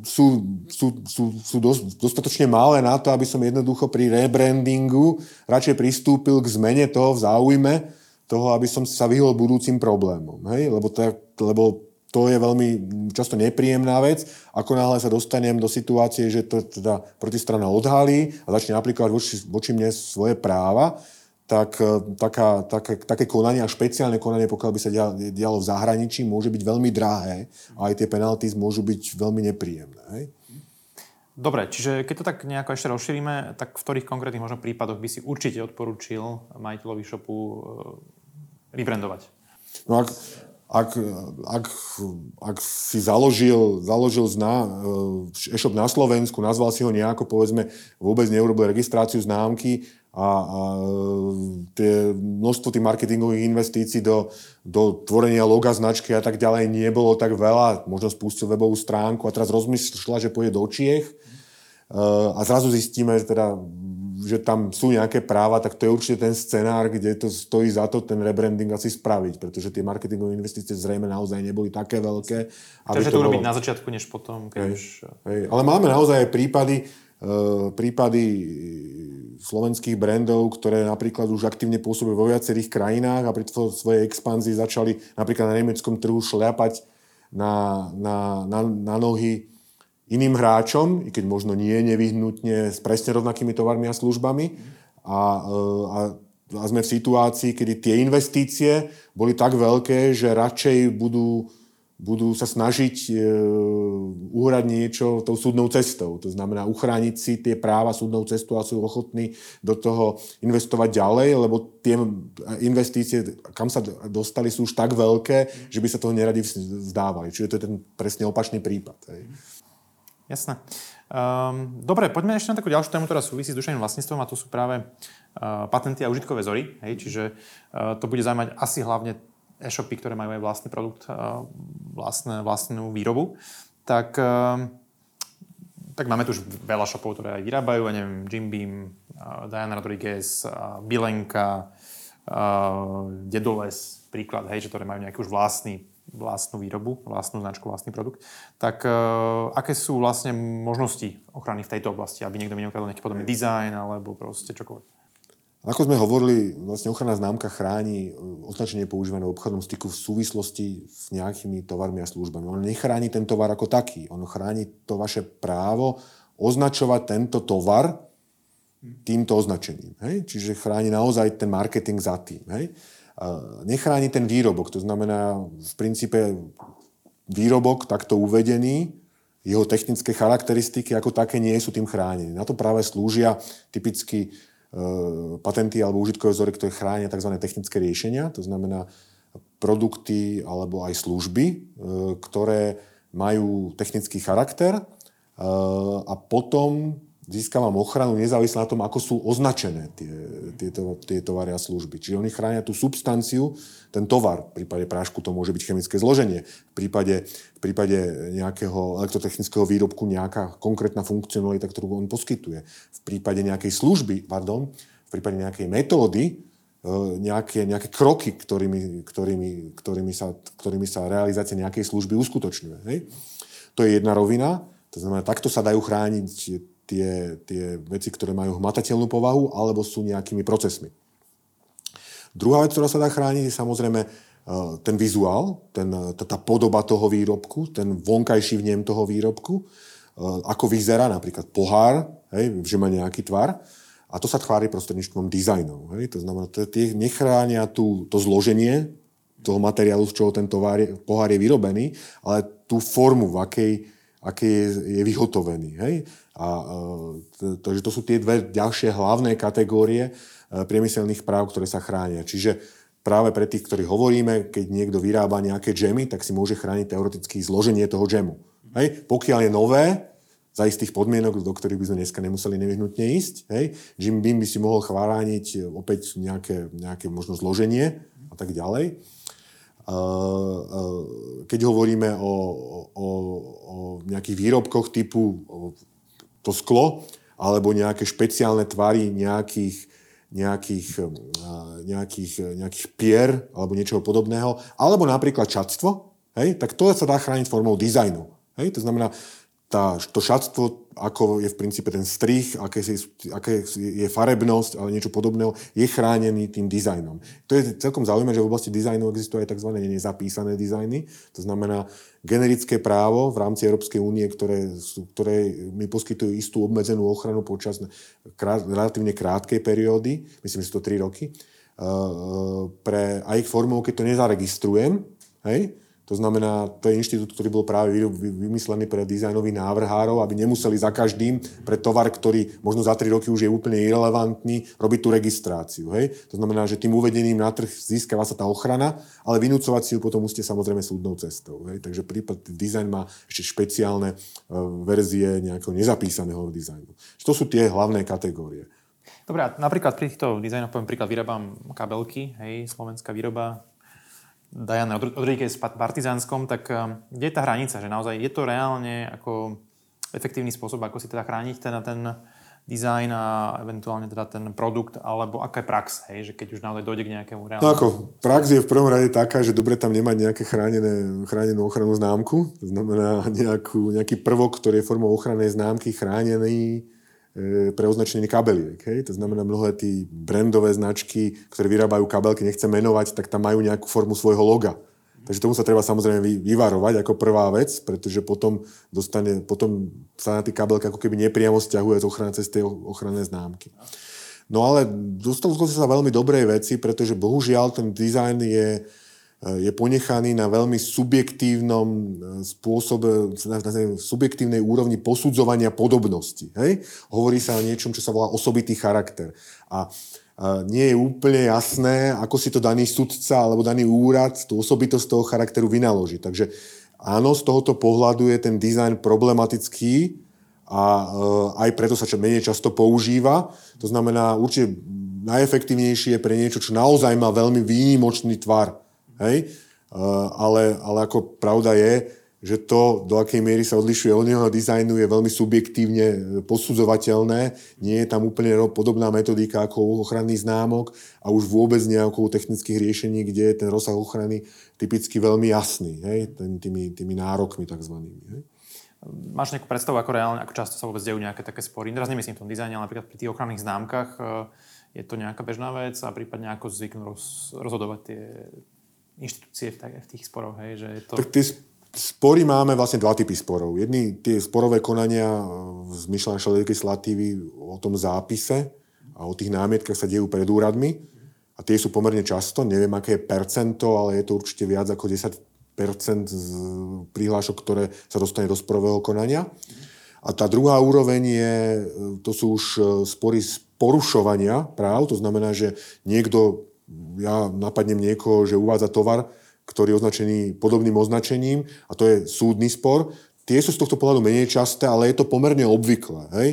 sú, sú, sú, sú dos, dostatočne malé na to, aby som jednoducho pri rebrandingu radšej pristúpil k zmene toho v záujme, toho, aby som sa vyhol budúcim problémom. Hej? Lebo, to, lebo to je veľmi často nepríjemná vec, ako náhle sa dostanem do situácie, že to teda protistrana odhalí a začne aplikovať voči, voči mne svoje práva, tak taká, také, také konanie a špeciálne konanie, pokiaľ by sa dialo, dialo v zahraničí, môže byť veľmi drahé a aj tie penalty môžu byť veľmi nepríjemné. Hej? Dobre, čiže keď to tak nejako ešte rozšírime, tak v ktorých konkrétnych možno prípadoch by si určite odporúčil majiteľovi shopu rebrandovať? No ak... Ak, ak, ak si založil, založil zna, e-shop na Slovensku, nazval si ho nejako, povedzme, vôbec neurobil registráciu známky a, a tie, množstvo tých marketingových investícií do, do tvorenia loga značky a tak ďalej nebolo tak veľa, možno spustil webovú stránku a teraz rozmýšľa, že pôjde do Čiech e, a zrazu zistíme, že teda že tam sú nejaké práva, tak to je určite ten scenár, kde to stojí za to ten rebranding asi spraviť, pretože tie marketingové investície zrejme naozaj neboli také veľké. Aby takže to urobiť bolo... na začiatku, než potom. Keď hej, už... hej. Ale máme naozaj prípady, uh, prípady slovenských brandov, ktoré napríklad už aktívne pôsobia vo viacerých krajinách a pri svojej expanzii začali napríklad na nemeckom trhu šľapať na, na, na, na nohy iným hráčom, i keď možno nie nevyhnutne s presne rovnakými tovarmi a službami. A, a, a sme v situácii, kedy tie investície boli tak veľké, že radšej budú, budú sa snažiť e, uhrať niečo tou súdnou cestou. To znamená uchrániť si tie práva súdnou cestou a sú ochotní do toho investovať ďalej, lebo tie investície, kam sa dostali, sú už tak veľké, že by sa toho neradi vzdávali. Čiže to je ten presne opačný prípad. Hej. Jasné. Um, dobre, poďme ešte na takú ďalšiu tému, ktorá súvisí s duševným vlastníctvom a to sú práve uh, patenty a užitkové vzory. Hej, čiže uh, to bude zaujímať asi hlavne e-shopy, ktoré majú aj vlastný produkt, uh, vlastné, vlastnú výrobu. Tak, uh, tak máme tu už veľa shopov, ktoré aj vyrábajú. Ja neviem, Jim Beam, uh, Diana Rodriguez, uh, Bilenka, uh, Dedoles, príklad, hej, že ktoré majú nejaký už vlastný vlastnú výrobu, vlastnú značku, vlastný produkt, tak uh, aké sú vlastne možnosti ochrany v tejto oblasti, aby niekto mi neukradol nejaký podobný dizajn alebo proste čokoľvek? Ako sme hovorili, vlastne ochranná známka chráni označenie používané v obchodnom styku v súvislosti s nejakými tovarmi a službami. On nechráni ten tovar ako taký, on chráni to vaše právo označovať tento tovar týmto označením. Hej? Čiže chráni naozaj ten marketing za tým. Hej? Nechráni ten výrobok, to znamená v princípe výrobok takto uvedený, jeho technické charakteristiky ako také nie sú tým chránené. Na to práve slúžia typicky e, patenty alebo užitkové vzory, ktoré chránia tzv. Technické riešenia, to znamená produkty alebo aj služby, e, ktoré majú technický charakter e, a potom získavam ochranu nezávisle na tom, ako sú označené tie, tieto, tie tovary a služby. Čiže oni chránia tú substanciu, ten tovar. V prípade prášku to môže byť chemické zloženie. V prípade, v prípade nejakého elektrotechnického výrobku nejaká konkrétna funkcionalita, ktorú on poskytuje. V prípade nejakej služby, pardon, v prípade nejakej metódy, nejaké, nejaké kroky, ktorými, ktorými, ktorými, sa, ktorými sa realizácia nejakej služby uskutočňuje. Hej? To je jedna rovina. To znamená, takto sa dajú chrániť Tie, tie veci, ktoré majú hmatateľnú povahu alebo sú nejakými procesmi. Druhá vec, ktorá sa dá chrániť, je samozrejme ten vizuál, ten, tá podoba toho výrobku, ten vonkajší vnem toho výrobku, ako vyzerá napríklad pohár, hej, že má nejaký tvar, a to sa chráni prostredníctvom dizajnov. Hej. To znamená, tie nechránia tú, to zloženie toho materiálu, z čoho ten tovar, pohár je vyrobený, ale tú formu, v akej aký je, je vyhotovený. Hej? A, e, takže to sú tie dve ďalšie hlavné kategórie e, priemyselných práv, ktoré sa chránia. Čiže práve pre tých, ktorí hovoríme, keď niekto vyrába nejaké džemy, tak si môže chrániť teoreticky zloženie toho džemu. Hej? Pokiaľ je nové, za istých podmienok, do ktorých by sme dneska nemuseli nevyhnutne ísť, hej? Jim Beam by si mohol chrániť opäť nejaké, nejaké možno zloženie a tak ďalej. Keď hovoríme o, o, o nejakých výrobkoch typu to sklo alebo nejaké špeciálne tvary nejakých, nejakých, nejakých, nejakých pier alebo niečoho podobného, alebo napríklad šatstvo, hej, tak to sa dá chrániť formou dizajnu. Hej, to znamená, tá, to šatstvo, ako je v princípe ten strih, aké, aké je farebnosť, ale niečo podobného, je chránený tým dizajnom. To je celkom zaujímavé, že v oblasti dizajnu existujú aj tzv. Nezapísané dizajny, to znamená generické právo v rámci Európskej únie, ktoré, ktoré mi poskytujú istú obmedzenú ochranu počas krát, relatívne krátkej periódy, myslím, že sú to tri roky, pre aj formou, keď to nezaregistrujem, hej. To znamená, to je inštitút, ktorý bol práve vymyslený pre dizajnových návrhárov, aby nemuseli za každým pre tovar, ktorý možno za tri roky už je úplne irelevantný, robiť tú registráciu. Hej? To znamená, že tým uvedením na trh získava sa tá ochrana, ale vynúcovať si ju potom musíte samozrejme súdnou cestou. Hej? Takže prípad dizajn má ešte špeciálne verzie nejakého nezapísaného dizajnu. To sú tie hlavné kategórie. Dobre, a napríklad pri týchto dizajnoch, poviem príklad, vyrábam kabelky, hej, slovenská výroba, Diana Rodriguez v Partizánskom, tak kde je tá hranica? Že naozaj je to reálne ako efektívny spôsob, ako si teda chrániť teda ten dizajn a eventuálne teda ten produkt, alebo aká je prax, hej? Že keď už naozaj dojde k nejakému reálnemu... No ako, prax je v prvom rade taká, že dobre tam nemať nejaké chránené, chránenú ochrannú známku, to znamená nejakú, nejaký prvok, ktorý je formou ochrannej známky chránený pre označenie kabeliek. Hej? To znamená, mnohé tí brandové značky, ktoré vyrábajú kabelky, nechcem menovať, tak tam majú nejakú formu svojho loga. Takže tomu sa treba samozrejme vyvarovať ako prvá vec, pretože potom, dostane, potom sa na tie kabelky ako keby nepriamo sťahuje z ochrany cez tej ochranné známky. No ale dostalo sa veľmi dobrej veci, pretože bohužiaľ ten dizajn je je ponechaný na veľmi subjektívnom spôsobe, na subjektívnej úrovni posudzovania podobnosti. Hej? Hovorí sa o niečom, čo sa volá osobitý charakter. A nie je úplne jasné, ako si to daný sudca alebo daný úrad tú osobitosť toho charakteru vynaloží. Takže áno, z tohoto pohľadu je ten dizajn problematický a aj preto sa menej často používa. To znamená, určite najefektívnejšie je pre niečo, čo naozaj má veľmi výnimočný tvar. Hej? Ale, ale ako pravda je, že to, do akej miery sa odlišuje od jeho dizajnu, je veľmi subjektívne posudzovateľné. Nie je tam úplne podobná metodika ako ochranných známok a už vôbec nejakou technických riešení, kde je ten rozsah ochrany typicky veľmi jasný, hej? Tými, tými nárokmi takzvanými. Hej? Máš nejakú predstavu, ako reálne, ako často sa vôbec dejú nejaké také spory? Teraz nemyslím v tom dizajne, ale napríklad pri tých ochranných známkach je to nejaká bežná vec a prípadne ako zvyknú roz, rozhodovať tie inštitúcie v tých sporoch, hej? Že je to... Spory máme vlastne dva typy sporov. Jedni tie sporové konania z myšľanšej legislatívy o tom zápise a o tých námietkach sa dejú pred úradmi. A tie sú pomerne často. Neviem, aké je percento, ale je to určite viac ako desať percent z prihlášok, ktoré sa dostane do sporového konania. A tá druhá úroveň je, to sú už spory z porušovania práv. To znamená, že niekto, ja napadnem niekoho, že uvádza tovar, ktorý je označený podobným označením, a to je súdny spor. Tie sú z tohto pohľadu menej časté, ale je to pomerne obvyklé. Hej?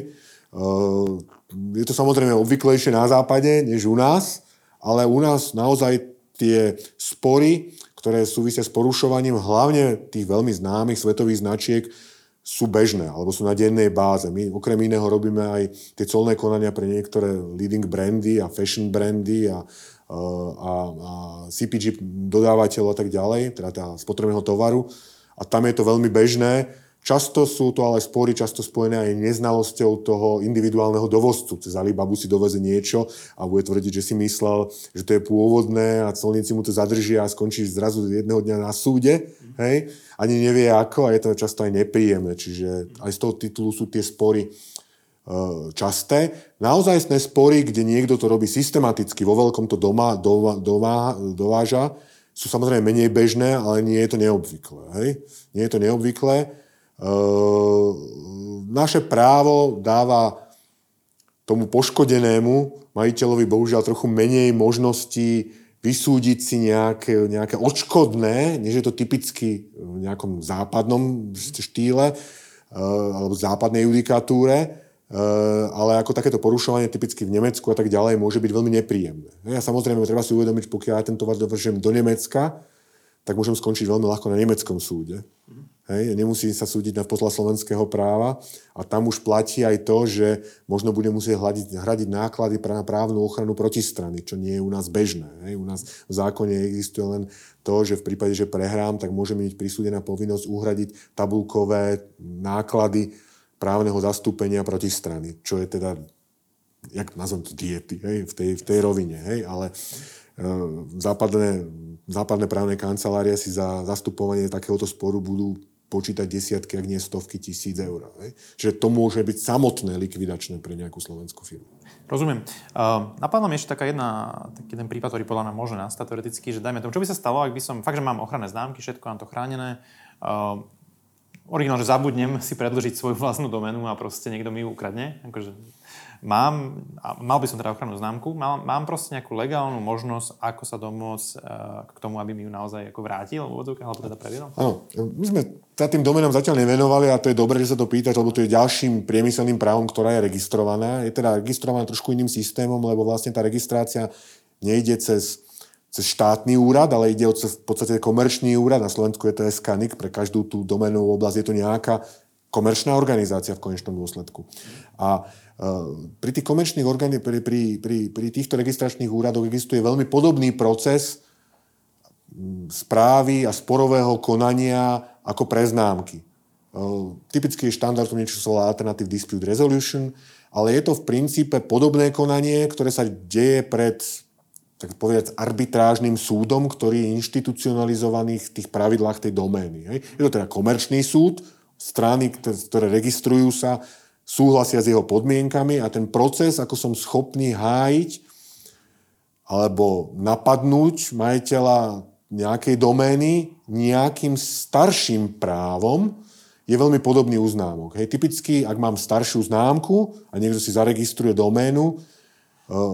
Je to samozrejme obvyklejšie na západe než u nás, ale u nás naozaj tie spory, ktoré súvisia s porušovaním, hlavne tých veľmi známych svetových značiek, sú bežné, alebo sú na dennej báze. My okrem iného robíme aj tie colné konania pre niektoré leading brandy a fashion brandy a a, a cé pé gé dodávateľov a tak ďalej, teda tá spotrebného tovaru. A tam je to veľmi bežné. Často sú to ale spory, často spojené aj neznalosťou toho individuálneho dovozcu. Cez Alibabu si doveze niečo a bude tvrdiť, že si myslel, že to je pôvodné a colníci mu to zadržia a skončí zrazu jedného dňa na súde. Hej? Ani nevie ako a je to často aj nepríjemné. Čiže aj z toho titulu sú tie spory časté. Naozajstné spory, kde niekto to robí systematicky, vo veľkom to doma, doma, doma dováža, sú samozrejme menej bežné, ale nie je to neobvyklé. Hej? Nie je to neobvyklé. Naše právo dáva tomu poškodenému majiteľovi bohužiaľ trochu menej možností vysúdiť si nejaké, nejaké odškodné, než je to typicky v nejakom západnom štýle alebo západnej judikatúre, ale ako takéto porušovanie typicky v Nemecku a tak ďalej môže byť veľmi nepríjemné. Ja samozrejme, treba si uvedomiť, pokiaľ ja ten tovar dovršujem do Nemecka, tak môžem skončiť veľmi ľahko na nemeckom súde. Hej? Nemusím sa súdiť na podľa slovenského práva a tam už platí aj to, že možno budem musieť hradiť, hradiť náklady na právnu ochranu protistrany, čo nie je u nás bežné. Hej? U nás v zákone existuje len to, že v prípade, že prehrám, tak môže byť prisúdená povinnosť uhradiť tabuľkové náklady právneho zastúpenia protistrany, čo je teda, jak nazvem to, diety, hej, v tej, v tej rovine, hej, ale e, západné, západné právne kancelárie si za zastupovanie takéhoto sporu budú počítať desiatky, ak nie stovky tisíc eur. Hej. Čiže to môže byť samotné likvidačné pre nejakú slovenskú firmu. Rozumiem. Uh, napadla mi ešte taká jedna, taký jeden prípad, ktorý podľa mňa môže nastať teoreticky, že dajme tomu, čo by sa stalo, ak by som, fakt, že mám ochranné známky, všetko mám to chránené, uh, originálne, že zabudnem si predĺžiť svoju vlastnú doménu a proste niekto mi ju ukradne. Akože mám, a mal by som teda ochrannú známku, mám, mám proste nejakú legálnu možnosť, ako sa domôcť e, k tomu, aby mi ju naozaj ako vrátil, alebo teda prevedol? Áno, my sme sa tým doménom zatiaľ nevenovali a to je dobré, že sa to pýtaš, lebo to je ďalším priemyselným právom, ktorá je registrovaná. Je teda registrovaná trošku iným systémom, lebo vlastne tá registrácia nejde cez... cez štátny úrad, ale ide o v podstate komerčný úrad. Na Slovensku je to es ká en í cé, pre každú tú doménovú oblasť je to nejaká komerčná organizácia v konečnom dôsledku. A e, pri tých komerčných orgány, pri, pri, pri, pri týchto registračných úradoch existuje veľmi podobný proces správy a sporového konania ako pre známky. E, typicky je štandardom niečo sa volá Alternative Dispute Resolution, ale je to v princípe podobné konanie, ktoré sa deje pred... tak povedať, arbitrážnym súdom, ktorý je inštitucionalizovaný v tých pravidlách tej domény. Hej. Je to teda komerčný súd, strany, ktoré registrujú sa, súhlasia s jeho podmienkami a ten proces, ako som schopný hájiť alebo napadnúť majiteľa nejakej domény nejakým starším právom, je veľmi podobný u známok. Hej. Typicky, ak mám staršiu známku a niekto si zaregistruje doménu,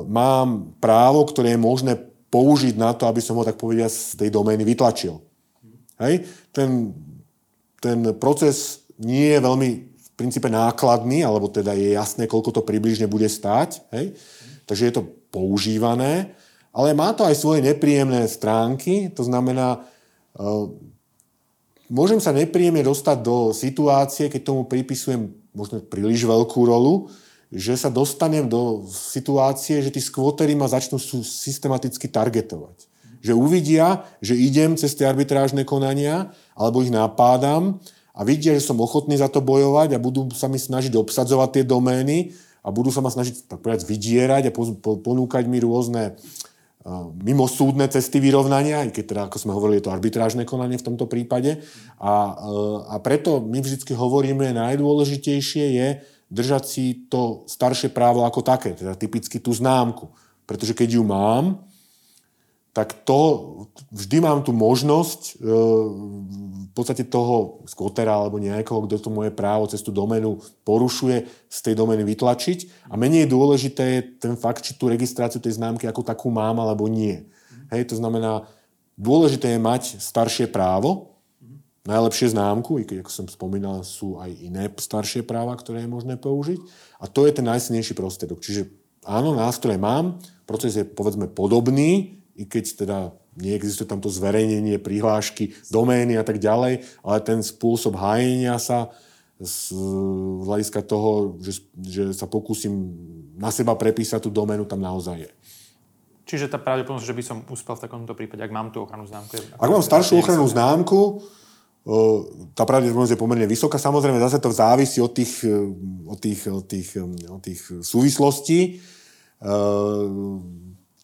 mám právo, ktoré je možné použiť na to, aby som ho, tak povediať, z tej domény vytlačil. Hej? Ten, ten proces nie je veľmi v princípe nákladný, alebo teda je jasné, koľko to približne bude stáť. Hej? Takže je to používané, ale má to aj svoje nepríjemné stránky, to znamená, môžem sa nepríjemne dostať do situácie, keď tomu pripisujem možno príliš veľkú rolu, že sa dostanem do situácie, že tí skvotery ma začnú systematicky targetovať. Že uvidia, že idem cez tie arbitrážne konania, alebo ich napádam a vidia, že som ochotný za to bojovať a budú sa mi snažiť obsadzovať tie domény a budú sa ma snažiť tak povedať vydierať a ponúkať mi rôzne mimosúdne cesty vyrovnania, i keď teda, ako sme hovorili, je to arbitrážne konanie v tomto prípade. A, a preto my vždycky hovoríme, najdôležitejšie je držať si to staršie právo ako také, teda typicky tú známku. Pretože keď ju mám, tak to, vždy mám tú možnosť e, v podstate toho skvotera alebo nejakého, kto to moje právo cez tú doménu porušuje, z tej domény vytlačiť. A menej dôležité je ten fakt, či tú registráciu tej známky ako takú mám alebo nie. Hej, to znamená, dôležité je mať staršie právo, najlepšie známku, i keď, ako som spomínal, sú aj iné staršie práva, ktoré je možné použiť. A to je ten najsilnejší prostriedok. Čiže áno, nástroje mám, proces je povedzme podobný, i keď teda neexistuje tamto zverejnenie, prihlášky, domény a tak ďalej, ale ten spôsob hájenia sa z hľadiska toho, že, že sa pokúsim na seba prepísať tú doménu, tam naozaj je. Čiže tá pravdepodobnosť, že by som uspel v takomto prípade, ak mám tú ochranu známku? Ak, ak mám staršiu ochranu známku, tá pravdepodobnosť je pomerne vysoká. Samozrejme, zase to závisí od tých, od tých, od tých, od tých súvislostí.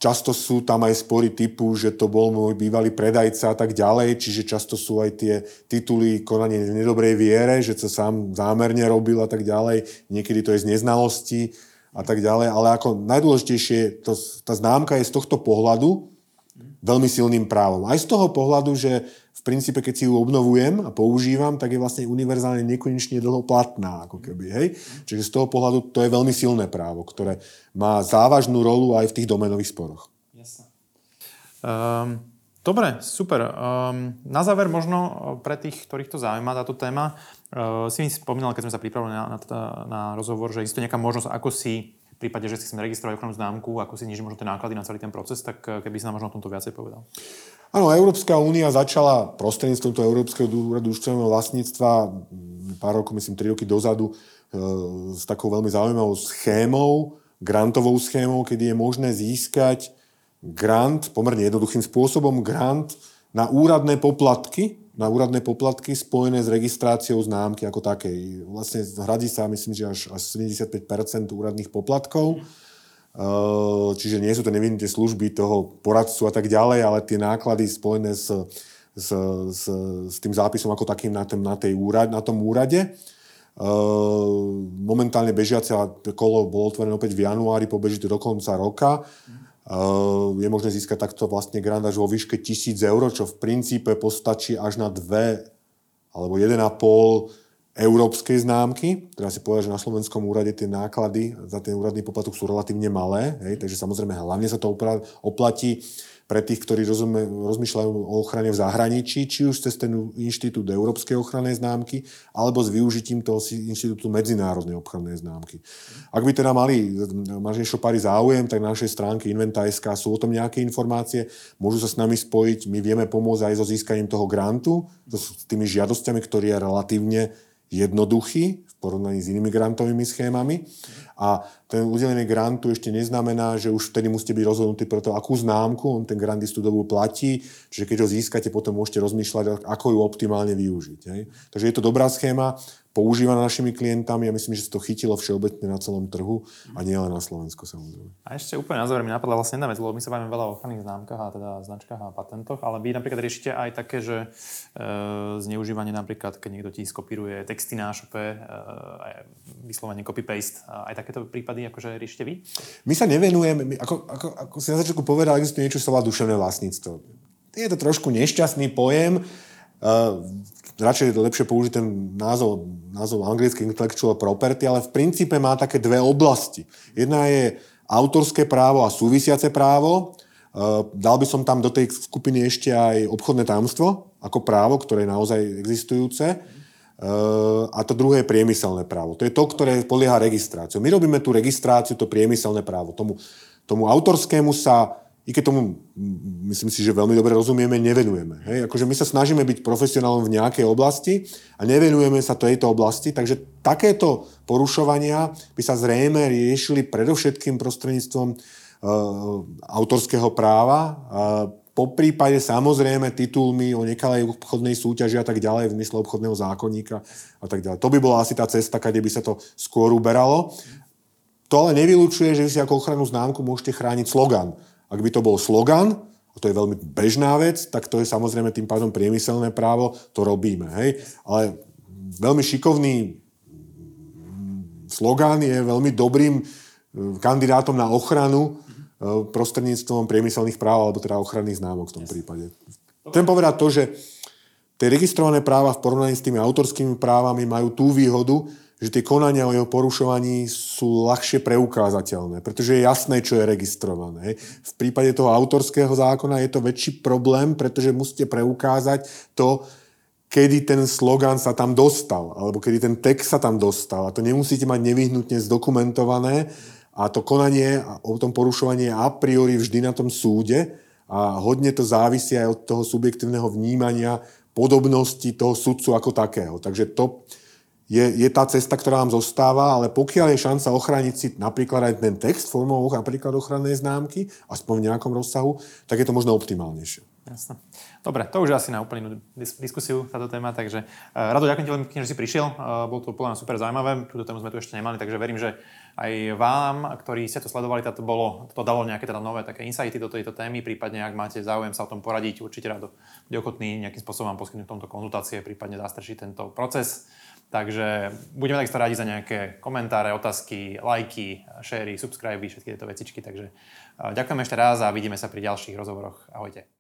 Často sú tam aj spory typu, že to bol môj bývalý predajca a tak ďalej, čiže často sú aj tie tituly konanie v nedobrej viere, že to sám zámerne robil a tak ďalej. Niekedy to je z neznalosti a tak ďalej. Ale ako najdôležitejšie, to, tá známka je z tohto pohľadu veľmi silným právom. Aj z toho pohľadu, že v princípe, keď si ju obnovujem a používam, tak je vlastne univerzálne nekonečne dlho platná, ako keby, hej. Čiže z toho pohľadu to je veľmi silné právo, ktoré má závažnú rolu aj v tých doménových sporoch. Jasne. Um, dobre, super. Um, na záver možno pre tých, ktorých to zaujíma táto téma, uh, si mi spomínal, keď sme sa pripravili na, na, na rozhovor, že existuje nejaká možnosť, ako si v prípade, že si chceme registrovať ochrannú známku, ako si zníži možno tie náklady na celý ten proces, tak keby si nám možno o tomto viacej povedal. Áno, Európska únia začala prostredníctvom toho Európskeho úradu duševného vlastníctva pár rokov, myslím tri roky dozadu, e, s takou veľmi zaujímavou schémou, grantovou schémou, kedy je možné získať grant, pomerne jednoduchým spôsobom, grant na úradné poplatky, na úradné poplatky spojené s registráciou známky ako takej. Vlastne hradí sa, myslím, že až, až sedemdesiatpäť percent úradných poplatkov. Čiže nie sú to nevinné tie služby toho poradcu a tak ďalej, ale tie náklady spojené s, s, s, s tým zápisom ako takým na, tém, na, tej úrad, na tom úrade. Momentálne bežiaca kolo bolo otvorené opäť v januári, pobeží do konca roka. Je možné získať takto vlastne grant až vo výške tisíc eur, čo v princípe postačí až na dve alebo jeden a pol európskej známky. Treba si povedať, že na slovenskom úrade tie náklady za ten úradný poplatok sú relatívne malé, hej, takže samozrejme hlavne sa to oplatí pre tých, ktorí rozumie, rozmýšľajú o ochrane v zahraničí, či už cez ten inštitút európskej ochrannej známky, alebo s využitím toho inštitútu medzinárodnej ochrannej známky. Ak by teda mali šopári záujem, tak na našej stránke Inventa bodka es ká sú o tom nejaké informácie, môžu sa s nami spojiť, my vieme pomôcť aj so získaním toho grantu, s tými žiadosťami, ktorý je relatívne jednoduchý v porovnaní s inými grantovými schémami. A ten udelený grantu ešte neznamená, že už vtedy musíte byť rozhodnutí pre to, akú známku on ten grant istú dobu platí. Čiže keď ho získate, potom môžete rozmýšľať, ako ju optimálne využiť. Hej. Takže je to dobrá schéma, používaná našimi klientami a ja myslím, že sa to chytilo všeobecne na celom trhu a nie len na Slovensku, samozrejme. A ešte úplne na záver mi napadla vlastne jedna vec, lebo my sa bavíme veľa o ochranných známkach a teda značkách a patentoch, ale vy napríklad riešite aj také, že e, zneužívanie napríklad, keď niekto ti skopíruje texty na e-shope, e, vyslovene copy-paste, aj takéto prípady akože riešite vy? My sa nevenujeme, my, ako, ako, ako si na začiatku povedal, existuje niečo, čo sa volá duševné vlastníctvo. Je to trošku nešťastný pojem. Uh, radšej je lepšie použiť ten názov, názov anglický intellectual property, ale v princípe má také dve oblasti. Jedna je autorské právo a súvisiace právo. Uh, dal by som tam do tej skupiny ešte aj obchodné tajomstvo ako právo, ktoré je naozaj existujúce. Uh, a to druhé je priemyselné právo. To je to, ktoré podlieha registráciu. My robíme tú registráciu, to priemyselné právo. Tomu, tomu autorskému sa i keď tomu, myslím si, že veľmi dobre rozumieme, nevenujeme. Hej? Akože my sa snažíme byť profesionálom v nejakej oblasti a nevenujeme sa tejto oblasti, takže takéto porušovania by sa zrejme riešili predovšetkým prostredníctvom e, autorského práva, e, poprípade samozrejme titulmi o nekalej obchodnej súťaži a tak ďalej v mysle obchodného zákonníka a tak ďalej. To by bola asi tá cesta, kde by sa to skôr uberalo. To ale nevylučuje, že vy si ako ochrannú známku môžete chrániť slogan. Ak by to bol slogan, a to je veľmi bežná vec, tak to je samozrejme tým pádom priemyselné právo, to robíme, hej. Ale veľmi šikovný slogan je veľmi dobrým kandidátom na ochranu prostredníctvom priemyselných práv, alebo teda ochranných známok v tom yes. prípade. Chcem povedať to, že tie registrované práva v porovnaní s tými autorskými právami majú tú výhodu, že tie konania o jeho porušovaní sú ľahšie preukázateľné, pretože je jasné, čo je registrované. V prípade toho autorského zákona je to väčší problém, pretože musíte preukázať to, kedy ten slogan sa tam dostal, alebo kedy ten text sa tam dostal. A to nemusíte mať nevyhnutne zdokumentované a to konanie o tom porušovaní je a priori vždy na tom súde a hodne to závisí aj od toho subjektívneho vnímania podobnosti toho sudcu ako takého. Takže to... Je, je tá cesta, ktorá vám zostáva, ale pokiaľ je šanca ochrániť si napríklad aj ten text formou napríklad ochrannej známky, aspoň v nejakom rozsahu, tak je to možno optimálnejšie. Jasné. Dobre, to už je asi na úplnú dis- diskusiu táto téma, takže uh, Rado, ďakujem ti veľmi pekne, že si prišiel, uh, bolo to úplne super zaujímavé, túto tému sme tu ešte nemali, takže verím, že aj vám, ktorí ste to sledovali, táto bolo, to dalo nejaké teda nové také insighty do tejto témy, prípadne ak máte záujem sa o tom poradiť, určite Rado bude ochotný nejakým spôsobom poskytnúť tomto konzultácie, prípadne zastrešiť tento proces. Takže budeme takisto rádi za nejaké komentáre, otázky, lajky, šéry, subscribe, všetky tieto vecičky. Takže ďakujem ešte raz a vidíme sa pri ďalších rozhovoroch. Ahojte.